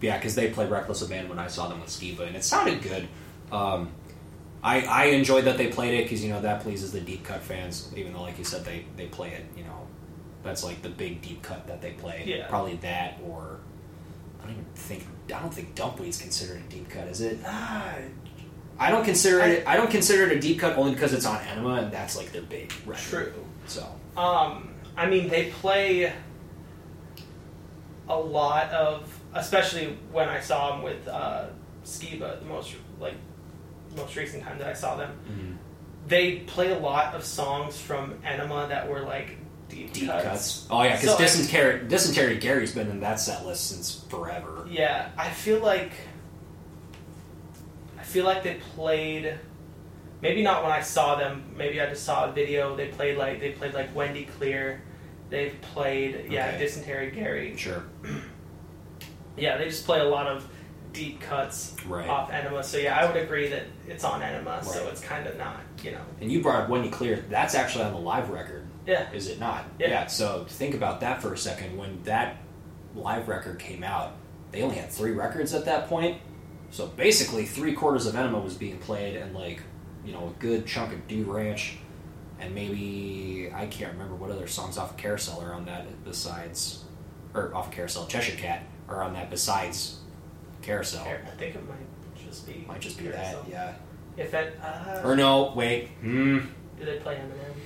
Yeah, because they played Reckless Abandon when I saw them with Skiba, and it sounded good. Um, I I enjoyed that they played it, because, you know, that pleases the deep cut fans, even though, like you said, they, they play it, you know. That's, like, the big deep cut that they play. Yeah. Probably that, or... I don't even think... I don't think Dumpweed's considered a deep cut, is it? Ah... I don't consider I, it... I don't consider it a deep cut only because it's on Enema, and that's, like, their big record. True. So... Um... I mean, they play a lot of, especially when I saw them with uh, Skiba, the most like most recent time that I saw them. Mm-hmm. They play a lot of songs from Enema that were like deep, deep cuts. cuts. Oh yeah, because so, Dysentery, Dysentery Gary's been in that set list since forever. Yeah, I feel like I feel like they played. Maybe not when I saw them. Maybe I just saw a video. They played like they played like Wendy Clear. They've played yeah okay. Dysentery Gary. Sure. Yeah, they just play a lot of deep cuts right. off Enema. So yeah, I would agree that it's on Enema. Right. So it's kind of not you know. And you brought up Wendy Clear. That's actually on the live record. Yeah. Is it not? Yeah. yeah. So think about that for a second. When that live record came out, they only had three records at that point. So basically, three quarters of Enema was being played, and like. You know, a good chunk of Dude Ranch, and maybe I can't remember what other songs off of Carousel are on that besides, or off of Carousel, Cheshire Cat are on that besides Carousel. I think it might just be. Might just be Carousel. That, yeah. If it, uh, or no, wait. Hmm. Do they play M and M's?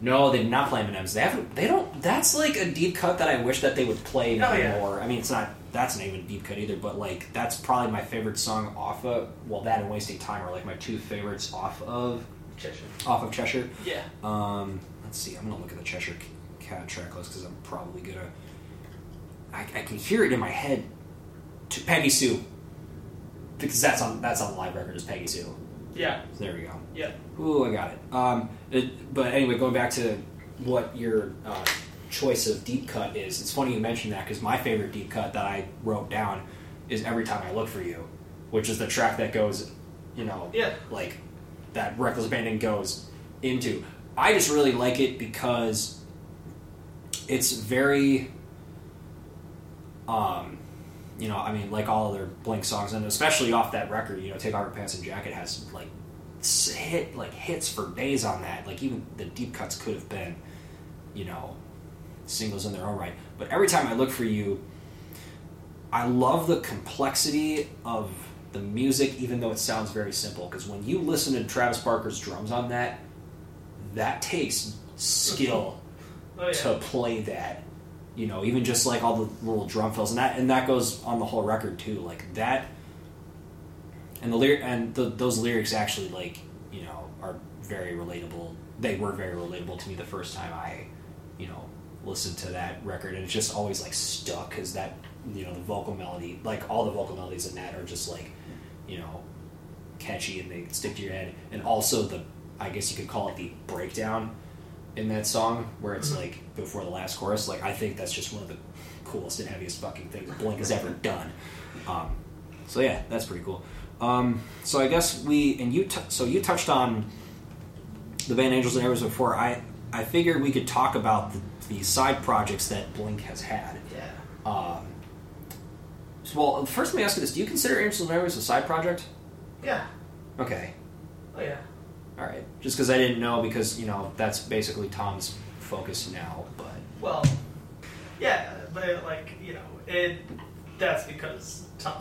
No, they did not play M and M's. They haven't. They don't. That's like a deep cut that I wish that they would play more. Oh, yeah. I mean, it's not. That's not even a deep cut either, but, like, that's probably my favorite song off of... Well, that and Wasting Time are, like, my two favorites off of... Cheshire. Off of Cheshire. Yeah. Um, let's see. I'm going to look at the Cheshire Cat track list because I'm probably going to... I can hear it in my head. To Peggy Sue. Because that's on that's on the live record is Peggy Sue. Yeah. So there we go. Yeah. Ooh, I got it. Um, it, But anyway, going back to what your... Uh, choice of deep cut is. It's funny you mentioned that because my favorite deep cut that I wrote down is Every Time I Look For You, which is the track that goes, you know, yeah. like that Reckless Abandon goes into. I just really like it because it's very, um, you know, I mean, like all other Blink songs, and especially off that record, you know, Take Off Your Pants and Jacket has like hit like hits for days on that. Like even the deep cuts could have been, you know. Singles in their own right, but Every Time I Look For You, I love the complexity of the music, even though it sounds very simple. Because when you listen to Travis Barker's drums on that, that takes skill oh, yeah. to play that. You know, even just like all the little drum fills, and that and that goes on the whole record too. Like that, and the lyric and the, those lyrics actually, like, you know, are very relatable. They were very relatable to me the first time I, you know, listened to that record, and it's just always like stuck because that, you know, the vocal melody, like all the vocal melodies in that are just like, you know, catchy and they stick to your head. And also the, I guess you could call it the breakdown in that song where it's like before the last chorus. Like, I think that's just one of the coolest and heaviest fucking things Blink has ever done. Um, so yeah, that's pretty cool. Um, so I guess we and you t- so you touched on the band Angels and Airwaves before. I I figured we could talk about the, the side projects that Blink has had. Yeah. Um, so, well, first let me ask you this: do you consider Angels and Airwaves a side project? Yeah. Okay. Oh yeah. All right. Just because I didn't know, because, you know, that's basically Tom's focus now. But well, yeah, but like, you know, it that's because Tom.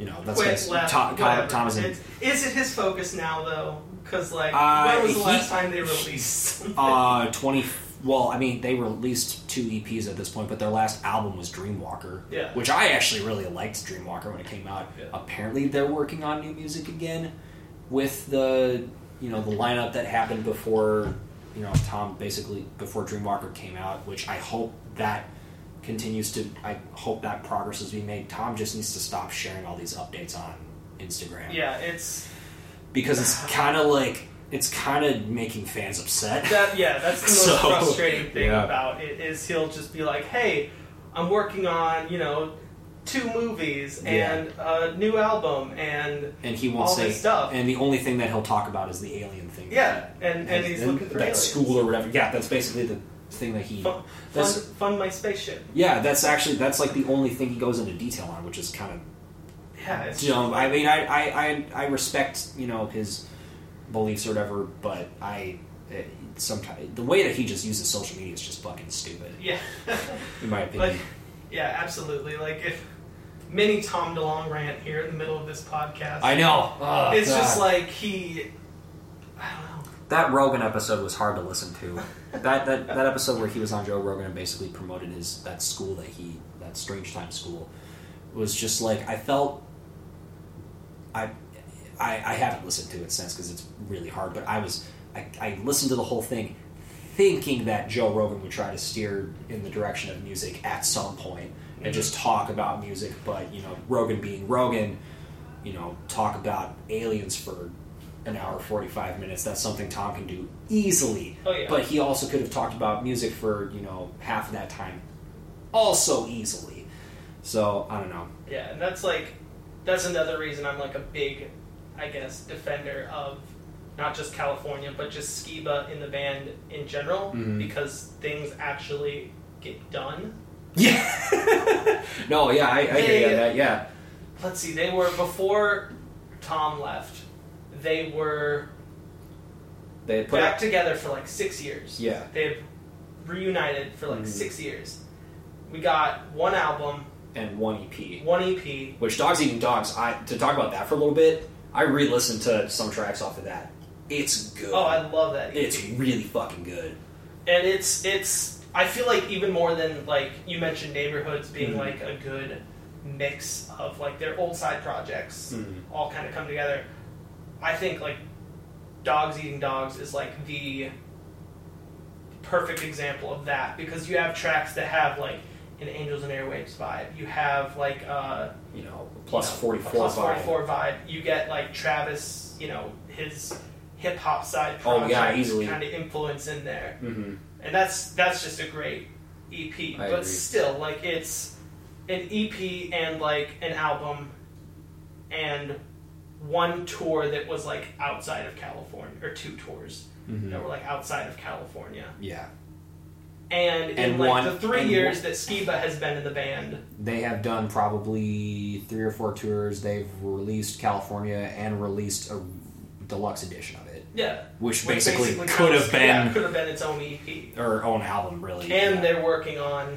You know, that's because Tom, Tom is in. It, is it his focus now though? Because like, uh, when was the he, last time they released? Something? Uh, twenty. Well, I mean, they released two E Ps at this point, but their last album was Dreamwalker. Yeah. Which I actually really liked Dreamwalker when it came out. Yeah. Apparently, they're working on new music again. With the, you know, the lineup that happened before, you know, Tom basically, before Dreamwalker came out, which I hope that continues to, I hope that progress is being made. Tom just needs to stop sharing all these updates on Instagram. Yeah, it's... Because it's kind of like, it's kind of making fans upset. That, yeah, that's the most so, frustrating thing yeah. about it, is he'll just be like, hey, I'm working on, you know... two movies and yeah. a new album and, and he won't all say, this stuff. And the only thing that he'll talk about is the alien thing. Yeah, and, and, and he's and looking for that aliens. School or whatever. Yeah, that's basically the thing that he... Fun, that's, fun, fun my spaceship. Yeah, that's actually, that's like the only thing he goes into detail on, which is kind of... Yeah, it's... You know, I mean, I, I, I, I respect, you know, his beliefs or whatever, but I... It, sometimes the way that he just uses social media is just fucking stupid. Yeah. In my opinion. Like, yeah, absolutely. Like, if... Mini Tom DeLonge rant here in the middle of this podcast. I know. Oh, it's God. Just like he... I don't know. That Rogan episode was hard to listen to. that, that that episode where he was on Joe Rogan and basically promoted his that school that he... That Strange Time school was just like... I felt... I I, I haven't listened to it since because it's really hard, but I was... I, I listened to the whole thing thinking that Joe Rogan would try to steer in the direction of music at some point. And just talk about music, but, you know, Rogan being Rogan, you know, talk about aliens for an hour, forty-five minutes. That's something Tom can do easily. Oh, yeah. But he also could have talked about music for, you know, half of that time also easily. So, I don't know. Yeah, and that's, like, that's another reason I'm, like, a big, I guess, defender of not just California, but just Skiba in the band in general, mm-hmm. because things actually get done. Yeah. no, yeah, I, I they, hear that, yeah. Let's see, they were, before Tom left, they were they put back out, together for like six years. Yeah. They've reunited for like mm. six years. We got one album. And one E P. One E P. Which, Dogs Eating Dogs, I to talk about that for a little bit, I re-listened to some tracks off of that. It's good. Oh, I love that E P. It's really fucking good. And it's, it's... I feel like even more than, like, you mentioned Neighborhoods being, mm-hmm. like, a good mix of, like, their old side projects mm-hmm. all kind of come together. I think, like, Dogs Eating Dogs is, like, the perfect example of that. Because you have tracks that have, like, an Angels and Airwaves vibe. You have, like, uh... You know, plus you know, forty-four vibe. Plus forty-four vibe. vibe. You get, like, Travis, you know, his hip-hop side project oh, yeah, easily. Kind of influence in there. Mm-hmm. And that's that's just a great E P. I but agree. Still, like, it's an E P and, like, an album and one tour that was, like, outside of California. Or two tours mm-hmm. that were, like, outside of California. Yeah. And in, and like, one, the three years one, that Skiba has been in the band... They have done probably three or four tours. They've released California and released a deluxe edition of it. Yeah. Which, Which basically, basically could have been... Yeah, could have been its own E P. Or own album, really. And yeah. they're working on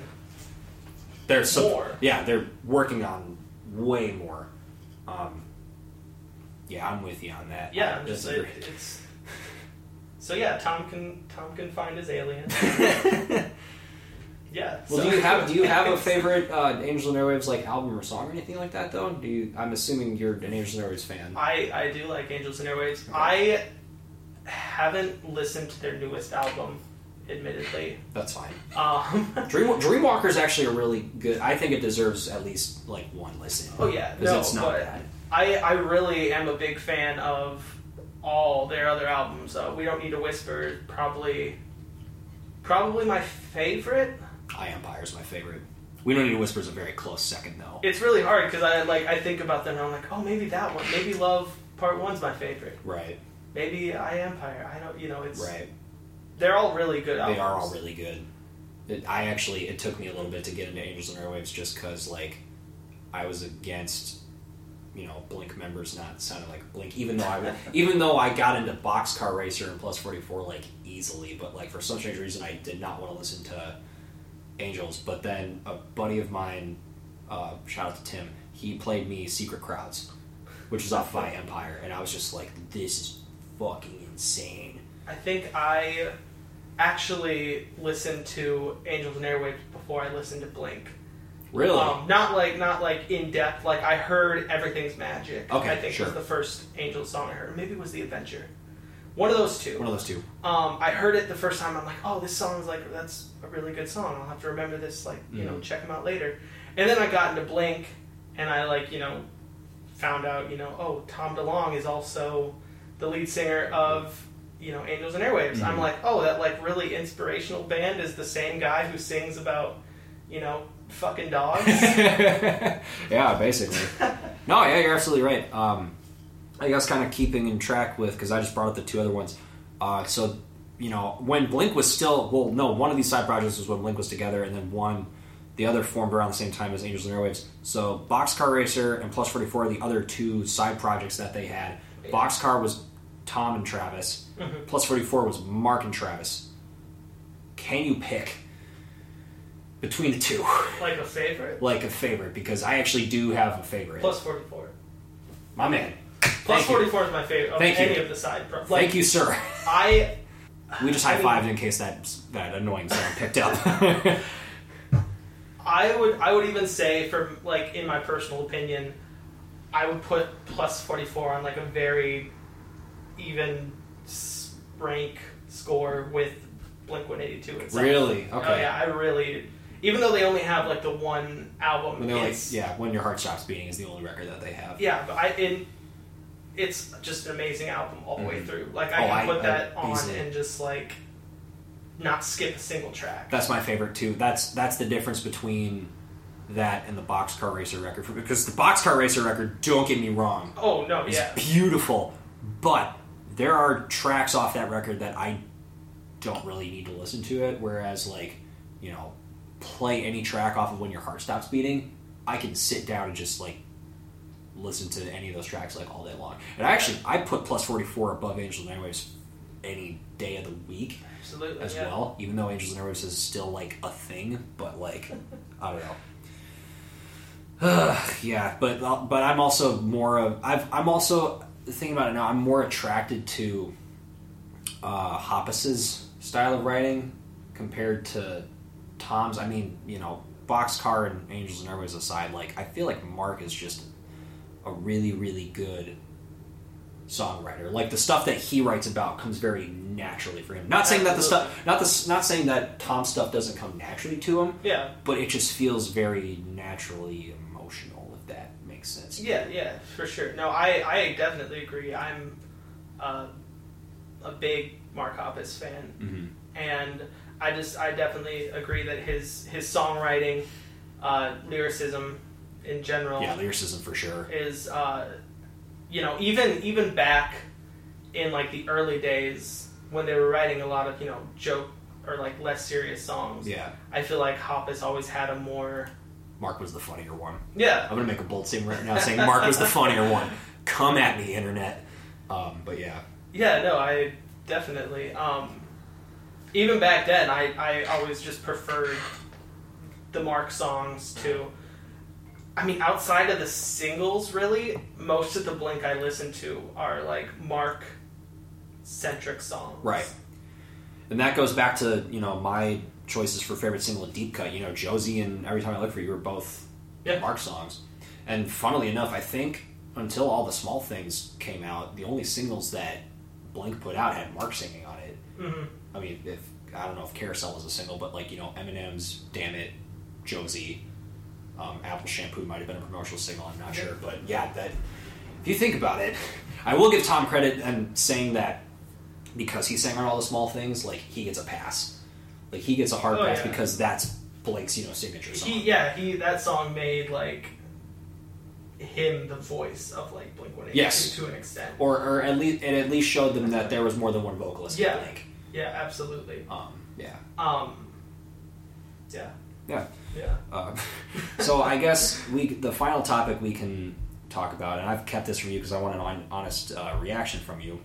they're so, more. Yeah, they're working on way more. Um, yeah, I'm with you on that. Yeah, just it, it's so yeah. Tom can Tom can find his alien. Yeah. Well, so. do you have do you have a favorite uh, Angels and Airwaves like album or song or anything like that though? Do you, I'm assuming you're an Angels and Airwaves fan. I, I do like Angels and Airwaves. Okay. I haven't listened to their newest album, admittedly. That's fine. Um, Dream Dreamwalker is actually a really good. I think it deserves at least like one listen. Oh yeah, no, it's not bad. I I really am a big fan of all their other albums. Uh, We Don't Need to Whisper, probably probably my favorite. I Empire is my favorite. We Don't Need to Whisper is a very close second, though. It's really hard because I like I think about them and I'm like, oh, maybe that one. Maybe Love Part One's my favorite. Right. Maybe I Empire. I don't. You know, it's right. They're all really good albums. They are all really good. It, I actually it took me a little bit to get into Angels and Airwaves just because like I was against you know Blink members not sounding like Blink even though I even though I got into Boxcar Racer and Plus forty-four like easily but like for some strange reason I did not want to listen to Angels, but then a buddy of mine, uh, shout out to Tim, he played me Secret Crowds, which is off by Empire, and I was just like, this is fucking insane. I think I actually listened to Angels and Airwaves before I listened to Blink. Really? Um, not like not like in depth, like I heard Everything's Magic. Okay, I think sure. It was the first Angels song I heard. Maybe it was The Adventure. One of those two. One of those two. Um, I heard it the first time. I'm like, oh, this song is like, that's a really good song. I'll have to remember this, like, you mm-hmm. know, check them out later. And then I got into Blink, and I, like, you know, found out, you know, oh, Tom DeLonge is also the lead singer of, you know, Angels and Airwaves. Mm-hmm. I'm like, oh, that, like, really inspirational band is the same guy who sings about, you know, fucking dogs. Yeah, basically. No, yeah, you're absolutely right. Um... I guess kind of keeping in track with, because I just brought up the two other ones. Uh, so, you know, when Blink was still, well, no, one of these side projects was when Blink was together, and then one, the other formed around the same time as Angels and Airwaves. So Boxcar Racer and Plus forty-four are the other two side projects that they had. Boxcar was Tom and Travis. Mm-hmm. Plus forty-four was Mark and Travis. Can you pick between the two? Like a favorite? Like a favorite, because I actually do have a favorite. Plus forty-four. My man. Plus forty-four is my favorite of Thank any you. Of the side. Pro- like, Thank you, sir. I. We just high fived in case that that annoying sound picked up. I would I would even say for like in my personal opinion, I would put Plus forty-four on like a very even rank score with Blink one eighty-two itself. Really? Okay. Oh yeah, I really. Even though they only have, like, the one album. When like, yeah, When Your Heart Stops Beating is the only record that they have. Yeah, but I it, it's just an amazing album all the mm-hmm. way through. Like, I oh, can put I, that I, on easily. And just, like, not skip a single track. That's my favorite, too. That's that's the difference between that and the Boxcar Racer record. Because the Boxcar Racer record, don't get me wrong. Oh, no, is yeah. It's beautiful. But there are tracks off that record that I don't really need to listen to it, whereas, like, you know, play any track off of When Your Heart Stops Beating, I can sit down and just like listen to any of those tracks like all day long. And actually, I put Plus forty-four above Angels and Airwaves any day of the week. Absolutely, as yeah. well. Even though Angels and Airwaves is still like a thing, but like I don't know. Uh, yeah, but but I'm also more of I've, I'm also thinking about it now. I'm more attracted to uh, Hoppus's style of writing compared to Tom's. I mean, you know, Boxcar and Angels and Airwaves aside, like, I feel like Mark is just a really, really good songwriter. Like, the stuff that he writes about comes very naturally for him. Not saying that the stuff, not the, not saying that Tom's stuff doesn't come naturally to him. Yeah. But it just feels very naturally emotional, if that makes sense. Yeah, yeah, for sure. No, I, I definitely agree. I'm uh, a big Mark Hoppus fan. Mm-hmm. And I just, I definitely agree that his his songwriting, uh, lyricism, in general, yeah, lyricism for sure is, uh, you know, even even back in like the early days when they were writing a lot of you know joke or like less serious songs. Yeah, I feel like Hoppus always had a more. Mark was the funnier one. Yeah, I'm gonna make a bold statement right now saying Mark was the funnier one. Come at me, internet. Um, but yeah. Yeah. No, I definitely. Um, Even back then, I, I always just preferred the Mark songs to I mean, outside of the singles, really, most of the Blink I listen to are, like, Mark-centric songs. Right. And that goes back to, you know, my choices for favorite single and deep cut. You know, Josie and Every Time I Look For You were both yeah. Mark songs. And funnily enough, I think until All the Small Things came out, the only singles that Blink put out had Mark singing on it. Mm-hmm. I mean, if I don't know if Carousel was a single, but, like, you know, Eminem's Damn It, Josie... Um, Apple Shampoo might have been a promotional single, I'm not sure, but yeah, that if you think about it, I will give Tom credit and saying that because he sang on All the Small Things, like, he gets a pass, like he gets a hard oh, pass yeah. because that's Blake's, you know, signature song. He, yeah, he that song made like him the voice of like Blink one eighty-two yes. to an extent, or or at least it at least showed them that there was more than one vocalist. Yeah, in Blink. yeah, absolutely. Um, yeah, um, yeah. Yeah. Yeah. Uh, so I guess we the final topic we can talk about, and I've kept this from you because I want an honest uh, reaction from you.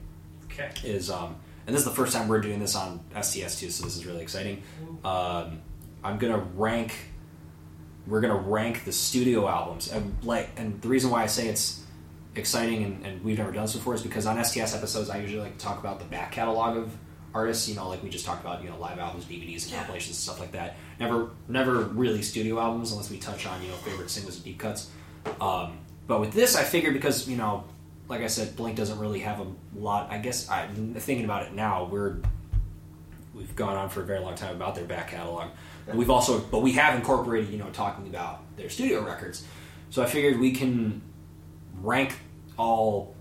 Okay. Is um, and this is the first time we're doing this on S T S too, so this is really exciting. Um, I'm gonna rank. We're gonna rank the studio albums, and like, and the reason why I say it's exciting and, and we've never done this before is because on S T S episodes I usually like to talk about the back catalog of artists, you know, like we just talked about, you know, live albums, D V Ds, and yeah. compilations and stuff like that. Never, never really studio albums unless we touch on, you know, favorite singles and deep cuts. Um, but with this, I figured because, you know, like I said, Blink doesn't really have a lot. I guess I'm thinking about it now. We're we've gone on for a very long time about their back catalog. But we've also, but we have incorporated, you know, talking about their studio records. So I figured we can rank all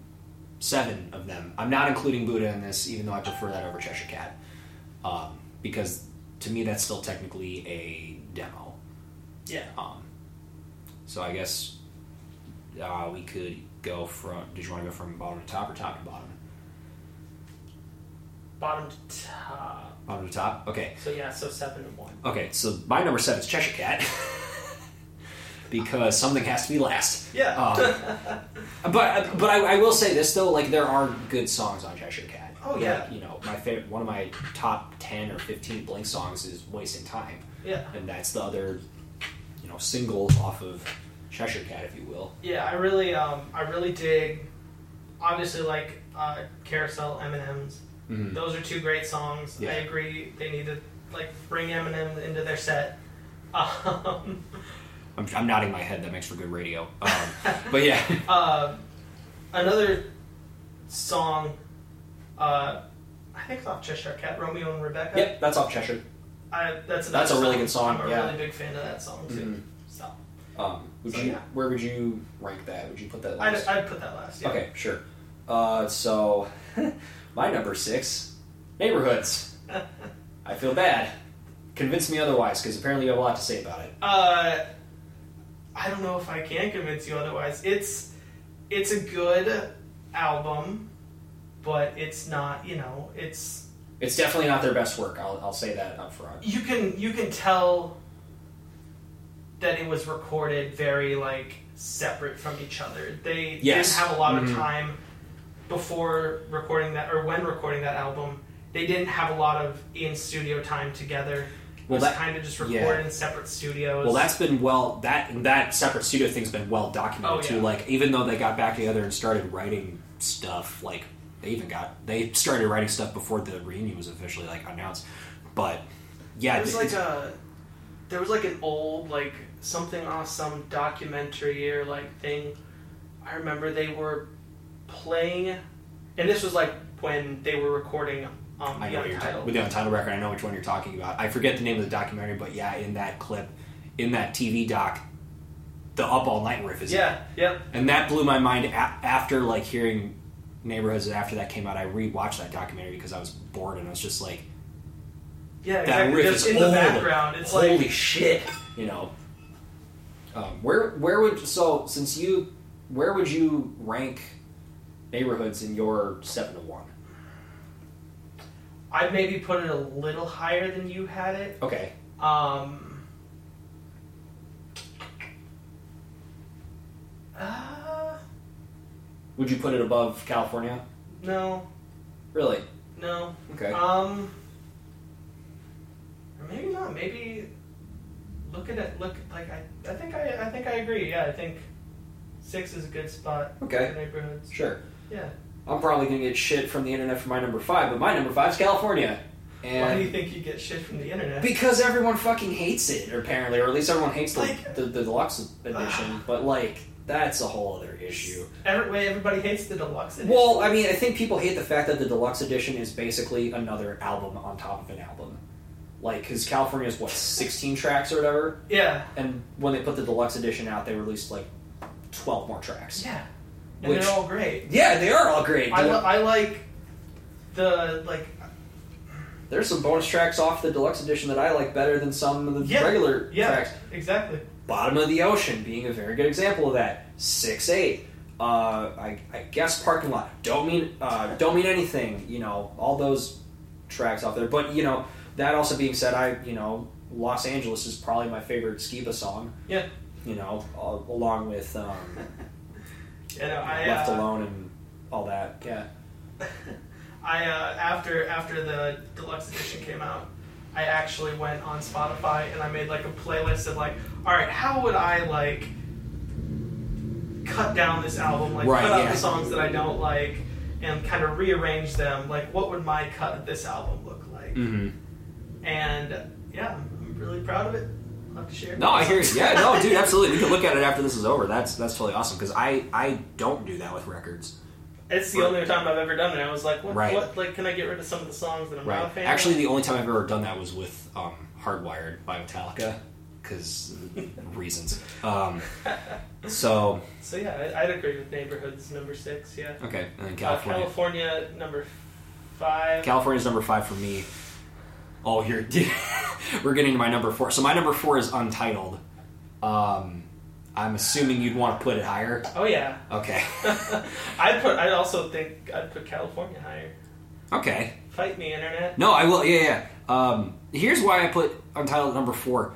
seven of them. I'm not including Buddha in this, even though I prefer that over Cheshire Cat, um, because to me that's still technically a demo. Yeah. Um, so I guess uh, we could go from. Did you want to go from bottom to top or top to bottom? Bottom to top. Bottom to top. Okay. So yeah, so seven and one. Okay, so my number seven is Cheshire Cat. Because something has to be last. Yeah. Um, but but I, I will say this though, like there are good songs on Cheshire Cat. Oh yeah. Like, you know, my favorite, one of my top ten or fifteen Blink songs is "Wasting Time." Yeah. And that's the other, you know, single off of Cheshire Cat, if you will. Yeah, I really, um, I really dig. Obviously, like uh, Carousel, Eminem's. Mm-hmm. Those are two great songs. Yeah. I agree. They need to like bring Eminem into their set. Um, I'm, I'm nodding my head. That makes for good radio. Um, but yeah. Uh, another song, uh, I think it's off Cheshire Cat, Romeo and Rebecca. Yep, that's off Cheshire. I, that's that's a really good song. I'm a yeah. really big fan of that song, too. Mm-hmm. So, um, would so, you, yeah. Where would you rank that? Would you put that last? I'd, I'd put that last, yeah. Okay, sure. Uh, so, my number six, Neighborhoods. I feel bad. Convince me otherwise, because apparently you have a lot to say about it. Uh... I don't know if I can convince you otherwise. It's it's a good album, but it's not, you know, it's... It's definitely not their best work, I'll I'll say that up front. You can, you can tell that it was recorded very, like, separate from each other. They yes. didn't have a lot mm-hmm. of time before recording that, or when recording that album. They didn't have a lot of in-studio time together. Well, was that kind of just recorded yeah. in separate studios. Well, that's been well that that separate studio thing's been well documented oh, yeah. too. Like even though they got back together and started writing stuff, like they even got they started writing stuff before the reunion was officially like announced. But yeah, there was like a there was like an old like something on some documentary or like thing. I remember they were playing, and this was like when they were recording. Um, I know what you're talking with the Untitled record. I know which one you're talking about. I forget the name of the documentary, but yeah, in that clip, in that T V doc, the Up All Night riff is yeah, in it. Yep. And that blew my mind. After like hearing Neighborhoods, after that came out, I rewatched that documentary because I was bored and I was just like, yeah, exactly. That riff just is in old. The background. It's holy like... shit, you know. Um, where where would so since you where would you rank Neighborhoods in your seven to one? I'd maybe put it a little higher than you had it. Okay. Um, uh, Would you put it above California? No. Really? No. Okay. Um, or maybe not. Maybe look at it. Look, like I, I think I, I think I agree. Yeah, I think six is a good spot. Okay. For Neighborhoods. Sure. Yeah. I'm probably gonna get shit from the internet for my number five, but my number five's California. And why do you think you get shit from the internet? Because everyone fucking hates it, apparently, or at least everyone hates like, the, the the deluxe edition. But like, that's a whole other issue. Every, everybody hates the deluxe edition. Well, I mean, I think people hate the fact that the deluxe edition is basically another album on top of an album. Like, because California is what sixteen tracks or whatever. Yeah. And when they put the deluxe edition out, they released like twelve more tracks. Yeah. And which, they're all great. Yeah, they are all great. I, li- I like the like. There's some bonus tracks off the deluxe edition that I like better than some of the yeah, regular yeah, tracks. Yeah, exactly. Bottom of the Ocean being a very good example of that. six eight Uh, I, I guess Parking Lot. Don't mean uh, don't mean anything. You know, all those tracks off there. But you know, that also being said, I you know, Los Angeles is probably my favorite Skiba song. Yeah. You know, uh, along with um, yeah, no, I, Left uh, Alone and all that. Yeah. I, uh, after after the deluxe edition came out, I actually went on Spotify and I made like a playlist of like, all right, how would I like cut down this album, like right, cut out yeah. the songs that I don't like and kind of rearrange them, like what would my cut of this album look like? Mm-hmm. And yeah, I'm really proud of it. Love to share. No, I hear you. Yeah, no, dude, absolutely. We can look at it after this is over. That's that's totally awesome because I, I don't do that with records. It's the only time I've ever done it. I was like, what, right. what like, can I get rid of some of the songs that I'm right. not a fan of? Actually, the only time I've ever done that was with um, Hardwired by Metallica, because reasons. Um, so, so yeah, I'd agree with Neighborhoods number six, yeah. Okay, and then California. Uh, California, number five. California's number five for me. Oh, here, we're getting to my number four. So my number four is Untitled. Um... I'm assuming you'd want to put it higher. Oh yeah. Okay. I'd put. I'd also think I'd put California higher. Okay. Fight me, internet. No, I will. Yeah, yeah. Um, here's why I put Untitled at number four.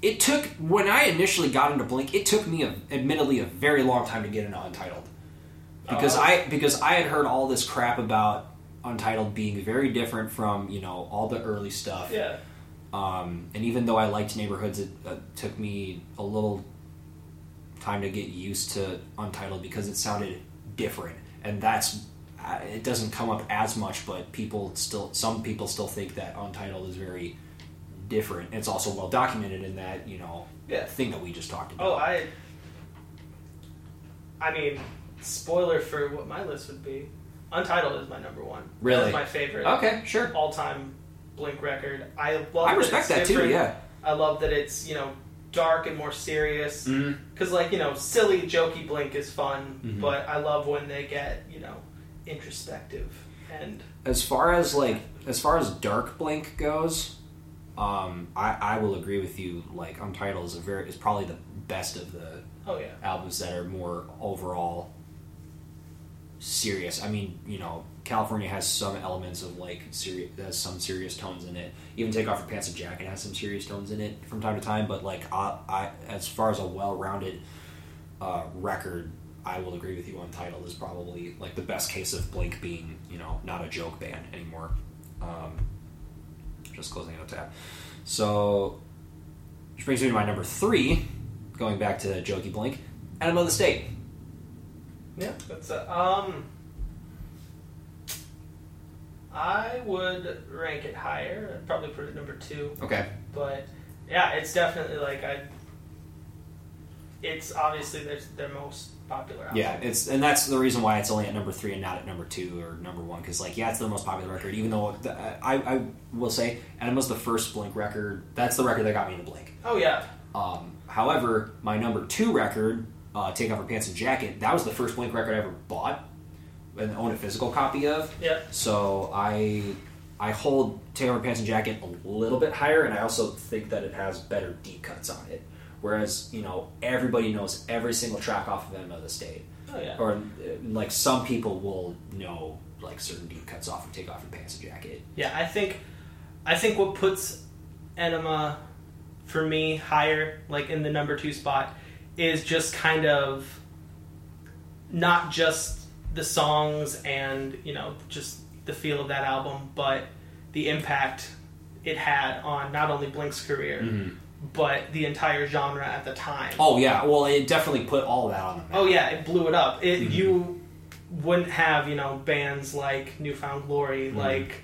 It took when I initially got into Blink. It took me, a, admittedly, a very long time to get into Untitled because oh. I because I had heard all this crap about Untitled being very different from you know all the early stuff. Yeah. Um, and even though I liked Neighborhoods, it uh, took me a little time to get used to Untitled because it sounded different, and that's uh, it doesn't come up as much. But people still, some people still think that Untitled is very different. It's also well documented in that you know yeah. thing that we just talked about. Oh, I, I mean, spoiler for what my list would be. Untitled is my number one. Really, that's my favorite. Okay, sure, all time. Blink record. I love. I respect that, it's that too. Yeah. I love that it's you know dark and more serious because mm-hmm. like you know silly jokey Blink is fun, mm-hmm. but I love when they get you know introspective and. As far as like as far as dark Blink goes, um, I I will agree with you. Like Untitled is a very is probably the best of the oh, yeah. albums that are more overall serious. I mean you know. California has some elements of like serious, has some serious tones in it. Even Take Off Your Pants and Jacket has some serious tones in it from time to time. But like, I, I as far as a well-rounded uh, record, I will agree with you. Untitled is probably like the best case of Blink being you know not a joke band anymore. Um, just closing it up tab. So, which brings me to my number three. Going back to jokey Blink, Enema of the State. Yeah, that's a, um. I would rank it higher. I'd probably put it number two. Okay. But, yeah, it's definitely, like, I... It's obviously their, their most popular album. Yeah, it's and that's the reason why it's only at number three and not at number two or number one. Because, like, yeah, it's the most popular record. Even though, the, I, I will say, Enema's the first Blink record. That's the record that got me into Blink. Oh, yeah. Um, however, my number two record, uh, Take Off Your Pants and Jacket, that was the first Blink record I ever bought. And own a physical copy of. Yeah. So I I hold Take Off Your Pants and Jacket a little bit higher, and I also think that it has better deep cuts on it. Whereas you know everybody knows every single track off of Enema of the State. Oh yeah. Or like some people will know like certain deep cuts off of Take Off Your Pants and Jacket. Yeah, I think I think what puts Enema for me higher, like in the number two spot, is just kind of not just the songs and, you know, just the feel of that album, but the impact it had on not only Blink's career, mm-hmm. but the entire genre at the time. Oh, yeah. Well, it definitely put all that on the map. Oh, yeah. It blew it up. It, mm-hmm. You wouldn't have, you know, bands like Newfound Glory, mm-hmm. like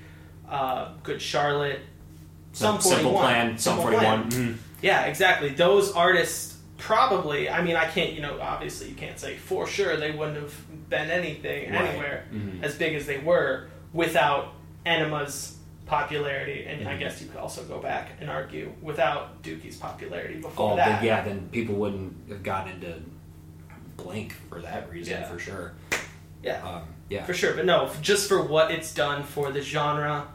uh, Good Charlotte, Sum forty-one. Simple Plan, Sum forty-one. Mm-hmm. Yeah, exactly. Those artists probably, I mean, I can't, you know, obviously you can't say for sure they wouldn't have been anything right. anywhere mm-hmm. as big as they were without Enema's popularity, and mm-hmm. I guess you could also go back and argue without Dookie's popularity before oh, that. But yeah, then people wouldn't have gotten into Blink for that reason, yeah. for sure. Yeah, um, yeah, for sure. But no, just for what it's done for the genre,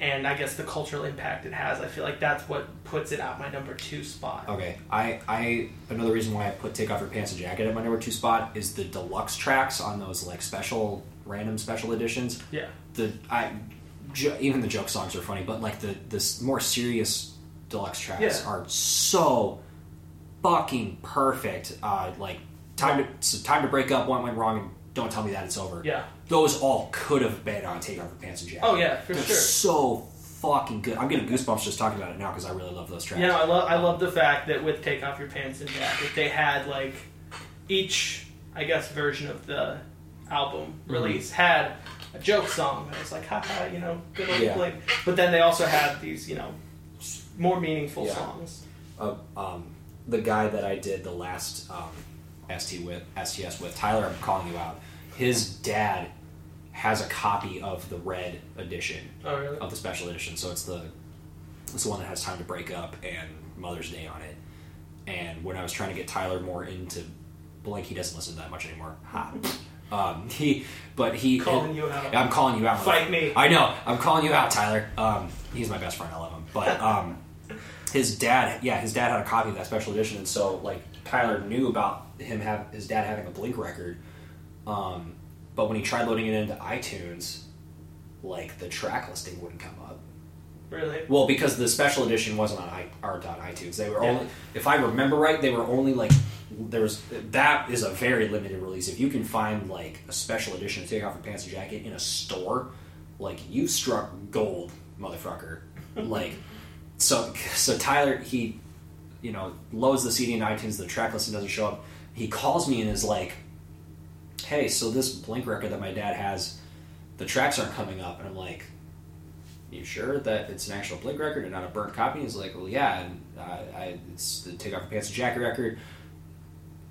and I guess the cultural impact it has, I feel like that's what puts it at my number two spot. Okay, I, I another reason why I put Take Off Your Pants and Jacket at my number two spot is the deluxe tracks on those like special, random special editions. Yeah, the I. Even the joke songs are funny, but like the this more serious deluxe tracks yeah. are so fucking perfect. Uh, like time to so time to break up, one went wrong, and don't tell me that it's over. Yeah, those all could have been on Take Off Your Pants and Jacket. Oh yeah, for They're sure. So fucking good. I'm getting goosebumps just talking about it now because I really love those tracks. Yeah, no, I love I love the fact that with Take Off Your Pants and Jacket, they had like each I guess version of the album release mm-hmm. had a joke song that was like, haha, you know, good old yeah. Blink. But then they also had these, you know, more meaningful yeah. songs. Uh, um, the guy that I did the last um, S T with, S T S with, Tyler, I'm calling you out, his dad has a copy of the red edition oh, really? of the special edition. So it's the, it's the one that has Time to Break Up and Mother's Day on it. And when I was trying to get Tyler more into Blink, he doesn't listen to that much anymore. Ha. Um, he, but he, calling it, you out. I'm calling you out. Fight me. I know. I'm calling you out, Tyler. Um, he's my best friend. I love him. But, um, his dad, yeah, his dad had a copy of that special edition. And so like Tyler knew about him, have his dad having a Blink record. Um, but when he tried loading it into iTunes, like the track listing wouldn't come up. Really? Well, because the special edition wasn't on I, or on iTunes. They were yeah. only, if I remember right, they were only like, there was, that is a very limited release. If you can find like a special edition of Take Off Your Pants and Jacket in a store, like you struck gold, motherfucker. Like so so Tyler, he, you know, loads the C D in iTunes, the track listing doesn't show up. He calls me and is like, hey, so this Blink record that my dad has, the tracks aren't coming up. And I'm like, you sure that it's an actual Blink record and not a burnt copy? And he's like, well yeah, and uh, I, it's the Take Off Your Pants and Jacket record.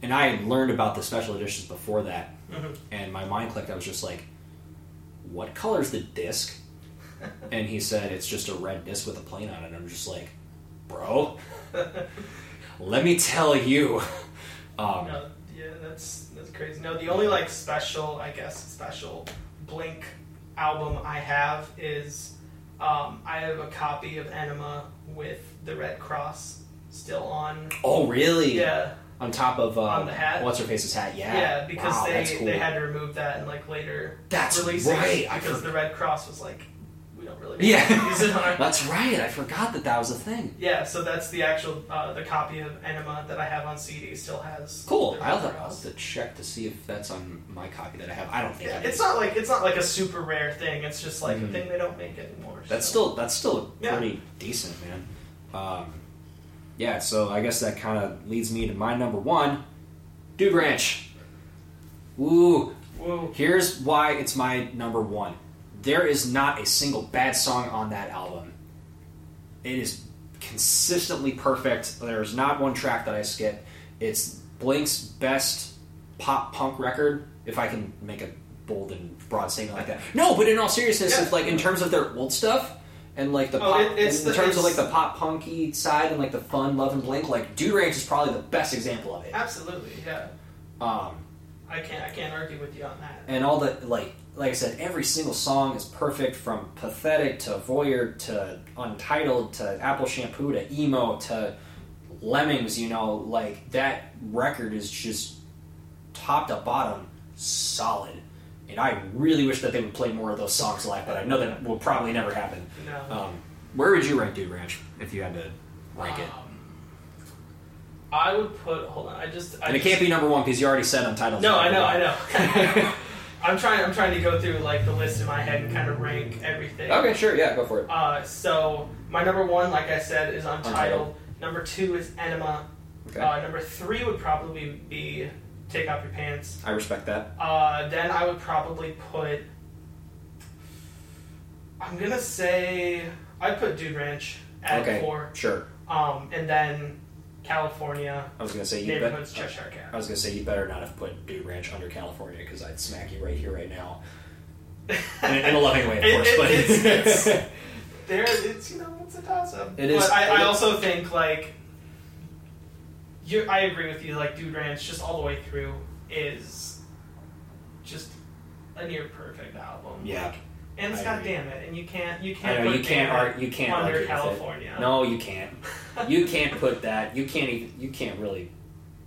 And I had learned about the special editions before that, mm-hmm. and my mind clicked. I was just like, what color's the disc? And he said, it's just a red disc with a plane on it. And I'm just like, bro, let me tell you. Um, no, yeah, that's that's crazy. No, the only, like, special, I guess, special Blink album I have is um, I have a copy of Enema with the Red Cross still on. Oh, really? Yeah. On top of um, on the hat. What's her face's hat? Yeah, yeah, because wow, they cool. they had to remove that and like later that's release right. it because the Red Cross was like, we don't really yeah use it on our- that's right. I forgot that that was a thing. Yeah, so that's the actual uh, the copy of Enema that I have on C D still has. Cool. I'll have, I'll have to check to see if that's on my copy that I have. I don't think yeah, it's not like it's not like a super rare thing. It's just like mm-hmm. a thing they don't make anymore. That's so. still that's still yeah. pretty decent, man. Um, Yeah, so I guess that kind of leads me to my number one, Dude Ranch. Ooh. Whoa. Here's why it's my number one. There is not a single bad song on that album. It is consistently perfect. There's not one track that I skip. It's Blink's best pop punk record, if I can make a bold and broad statement like that. No, but in all seriousness, yeah. it's like in terms of their old stuff, and like the oh, pop, it, in the, terms of like the pop punky side and like the fun love and Blink, like Dude Ranch is probably the best example of it. Absolutely, yeah. Um, I can't I can't argue with you on that. And all the like like I said, every single song is perfect, from Pathetic to Voyeur to Untitled to Apple Shampoo to Emo to Lemmings. You know, like that record is just top to bottom solid. And I really wish that they would play more of those songs live, but I know that will probably never happen. No. Um, where would you rank Dude Ranch if you had to rank um, it? I would put... Hold on, I just... I and just, it can't be number one because you already said Untitled. No, I know, one. I know. I'm trying I'm trying to go through like the list in my head and kind of rank everything. Okay, sure, yeah, go for it. Uh, so, my number one, like I said, is Untitled. Untitled. Number two is Enema. Okay. Uh, number three would probably be Take Off Your Pants. I respect that. Uh, then I would probably put... I'm going to say... I'd put Dude Ranch at okay, four. Sure. Um, and then California, I was gonna say, Neighborhoods, be- Cheshire Cat. I was going to say, you better not have put Dude Ranch under California, because I'd smack you right here, right now. In, in a loving way, of it, course. It, but it's, it's, there, it's, you know, it's a toss-up. It is, but I, it I also is. think, like... You, I agree with you, like, Dude Ranch, just all the way through, is just a near-perfect album. Yeah. Like, and it's goddamn it, and you can't, you can't I know, put you can't art, you can't under California. No, you can't. You can't put that, you can't even, you can't really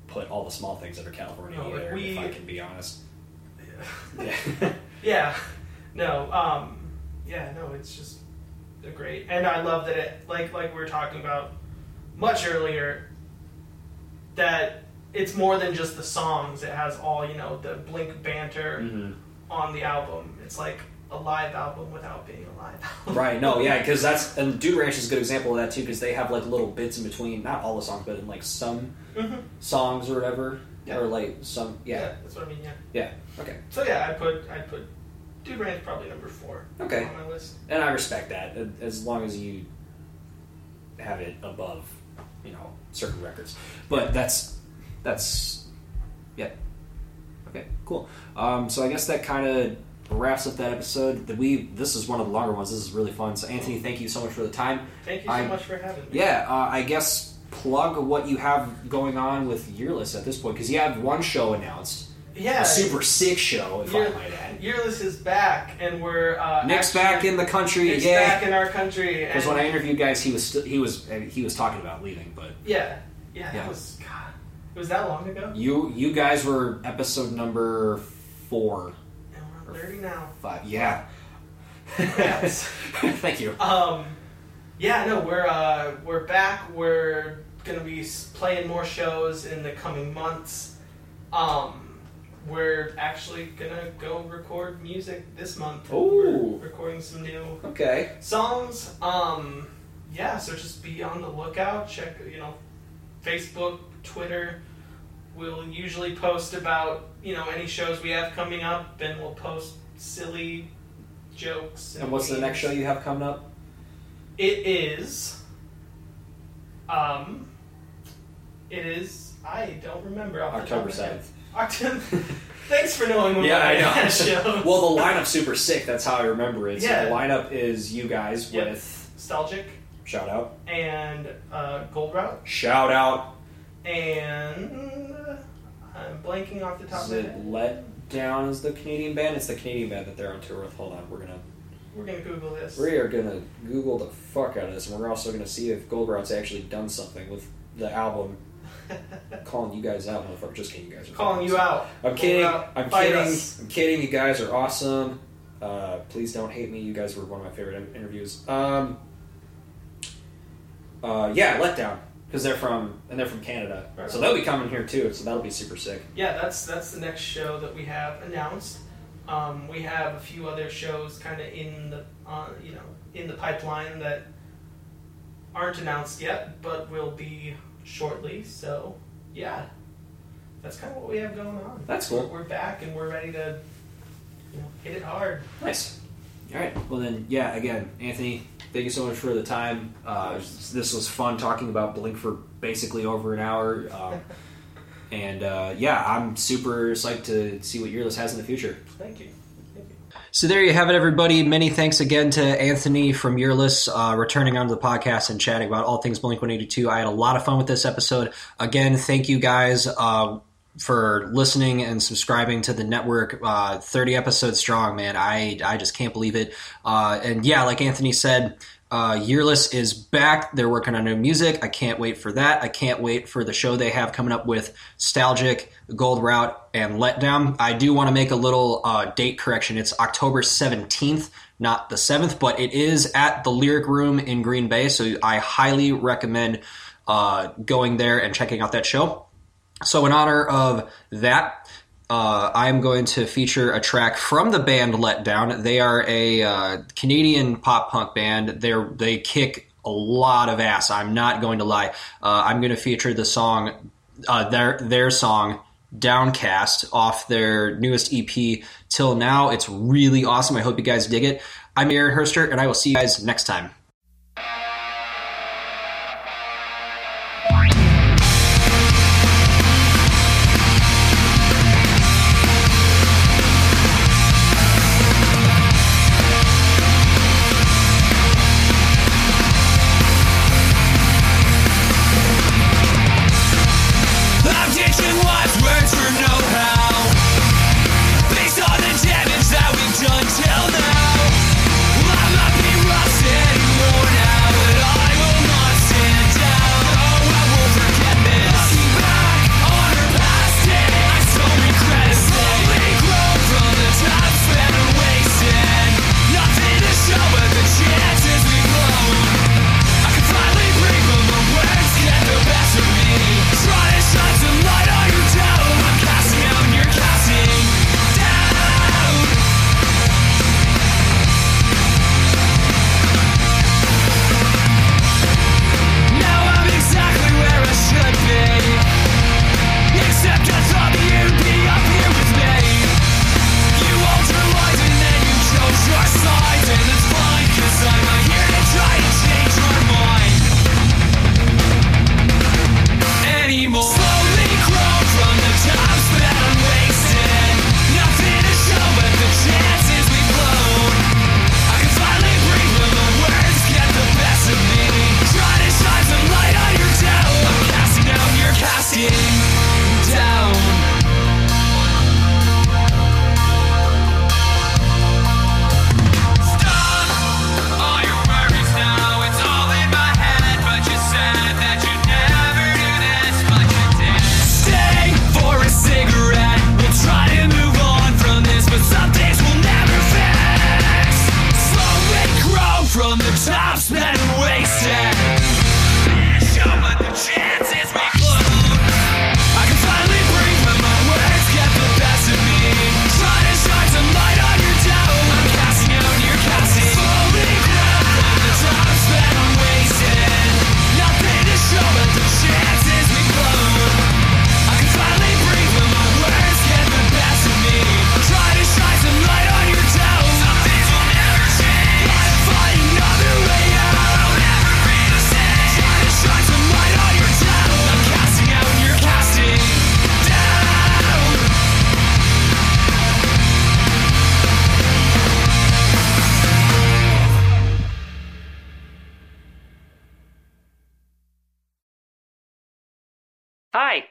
put all the small things under California no, either, we, if I can be honest. Yeah. Yeah. yeah. No, um, yeah, no, it's just they're great. And I love that it, like, like we were talking about much earlier, that it's more than just the songs. It has all, you know, the Blink banter mm-hmm. on the album. It's like a live album without being a live album. Right, no, yeah, because that's... And Dude Ranch is a good example of that, too, because they have, like, little bits in between. Not all the songs, but in, like, some mm-hmm. songs or whatever. Yeah. Or, like, some... Yeah. yeah, that's what I mean, yeah. Yeah, okay. So, yeah, I put... I put Dude Ranch probably number four okay. on my list. And I respect that, as long as you have it above, you know, certain records. But that's that's yeah okay cool um, so I guess that kind of wraps up that episode. That we this is one of the longer ones. This is really fun. So Anthony, thank you so much for the time. Thank you so I, much for having me. Yeah, uh, I guess plug what you have going on with Yearless at this point, because you have one show announced. Yeah, a super sick show, if Year, I might add. Yearless is back, and we're uh, Nick's actually, back in the country. Nick's yeah. back in our country. Because when I interviewed guys, he was st- he was he was talking about leaving, but yeah, yeah, yeah. It was God, it was that long ago. You you guys were episode number four. And we're on thirty now. Five, yeah. Thank you. Um, yeah, no, we're uh, we're back. We're gonna be playing more shows in the coming months. Um. We're actually gonna go record music this month. Ooh. We're recording some new okay. songs. Um, yeah, so just be on the lookout. Check, you know, Facebook, Twitter. We'll usually post about, you know, any shows we have coming up, and we'll post silly jokes. And, and what's memes. The next show you have coming up? It is. Um. It is. I don't remember. October seventh. Thanks for knowing when yeah, I know. That show. Well, the lineup's super sick. That's how I remember it. So yeah. The lineup is you guys yep. with... Nostalgic. Shout out. And uh, Gold Route. Shout out. And uh, I'm blanking off the top is of my head. Let Down is the Canadian band. It's the Canadian band that they're on tour with. Hold on. We're going to... We're going to Google this. We are going to Google the fuck out of this. And we're also going to see if Gold Route's actually done something with the album... Calling you guys out, motherfucker. Just kidding, you guys are calling you out. I'm kidding. Out. I'm Fight kidding. Us. I'm kidding. You guys are awesome. Uh, please don't hate me. You guys were one of my favorite interviews. Um, uh, yeah, Letdown, because they're from and they're from Canada, right. So they'll be coming here too. So that'll be super sick. Yeah, that's that's the next show that we have announced. Um, we have a few other shows kind of in the uh, you know in the pipeline that aren't announced yet, but will be. Shortly, so yeah, that's kind of what we have going on. That's cool. We're back and we're ready to, you know, hit it hard. Nice. All right. Well then, yeah. Again, Anthony, thank you so much for the time. Uh, this was fun talking about Blink for basically over an hour, um, and uh, yeah, I'm super psyched to see what Yearless has in the future. Thank you. So there you have it, everybody. Many thanks again to Anthony from Yearless, uh, returning onto the podcast and chatting about all things Blink one eighty-two. I had a lot of fun with this episode. Again, thank you guys uh, for listening and subscribing to the network. Uh, thirty episodes strong, man. I, I just can't believe it. Uh, and yeah, like Anthony said, uh, Yearless is back. They're working on new music. I can't wait for that. I can't wait for the show they have coming up with Nostalgic, Gold Route, and Letdown. I do want to make a little uh, date correction. It's October seventeenth, not the seventh, but it is at the Lyric Room in Green Bay, so I highly recommend uh, going there and checking out that show. So in honor of that, uh, I'm going to feature a track from the band Letdown. They are a uh, Canadian pop punk band. They're, they kick a lot of ass. I'm not going to lie. Uh, I'm going to feature the song, uh, their their song, Downcast, off their newest E P, Till Now. It's really awesome. I hope you guys dig it. I'm Aaron Herster, and I will see you guys next time.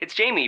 It's Jamie,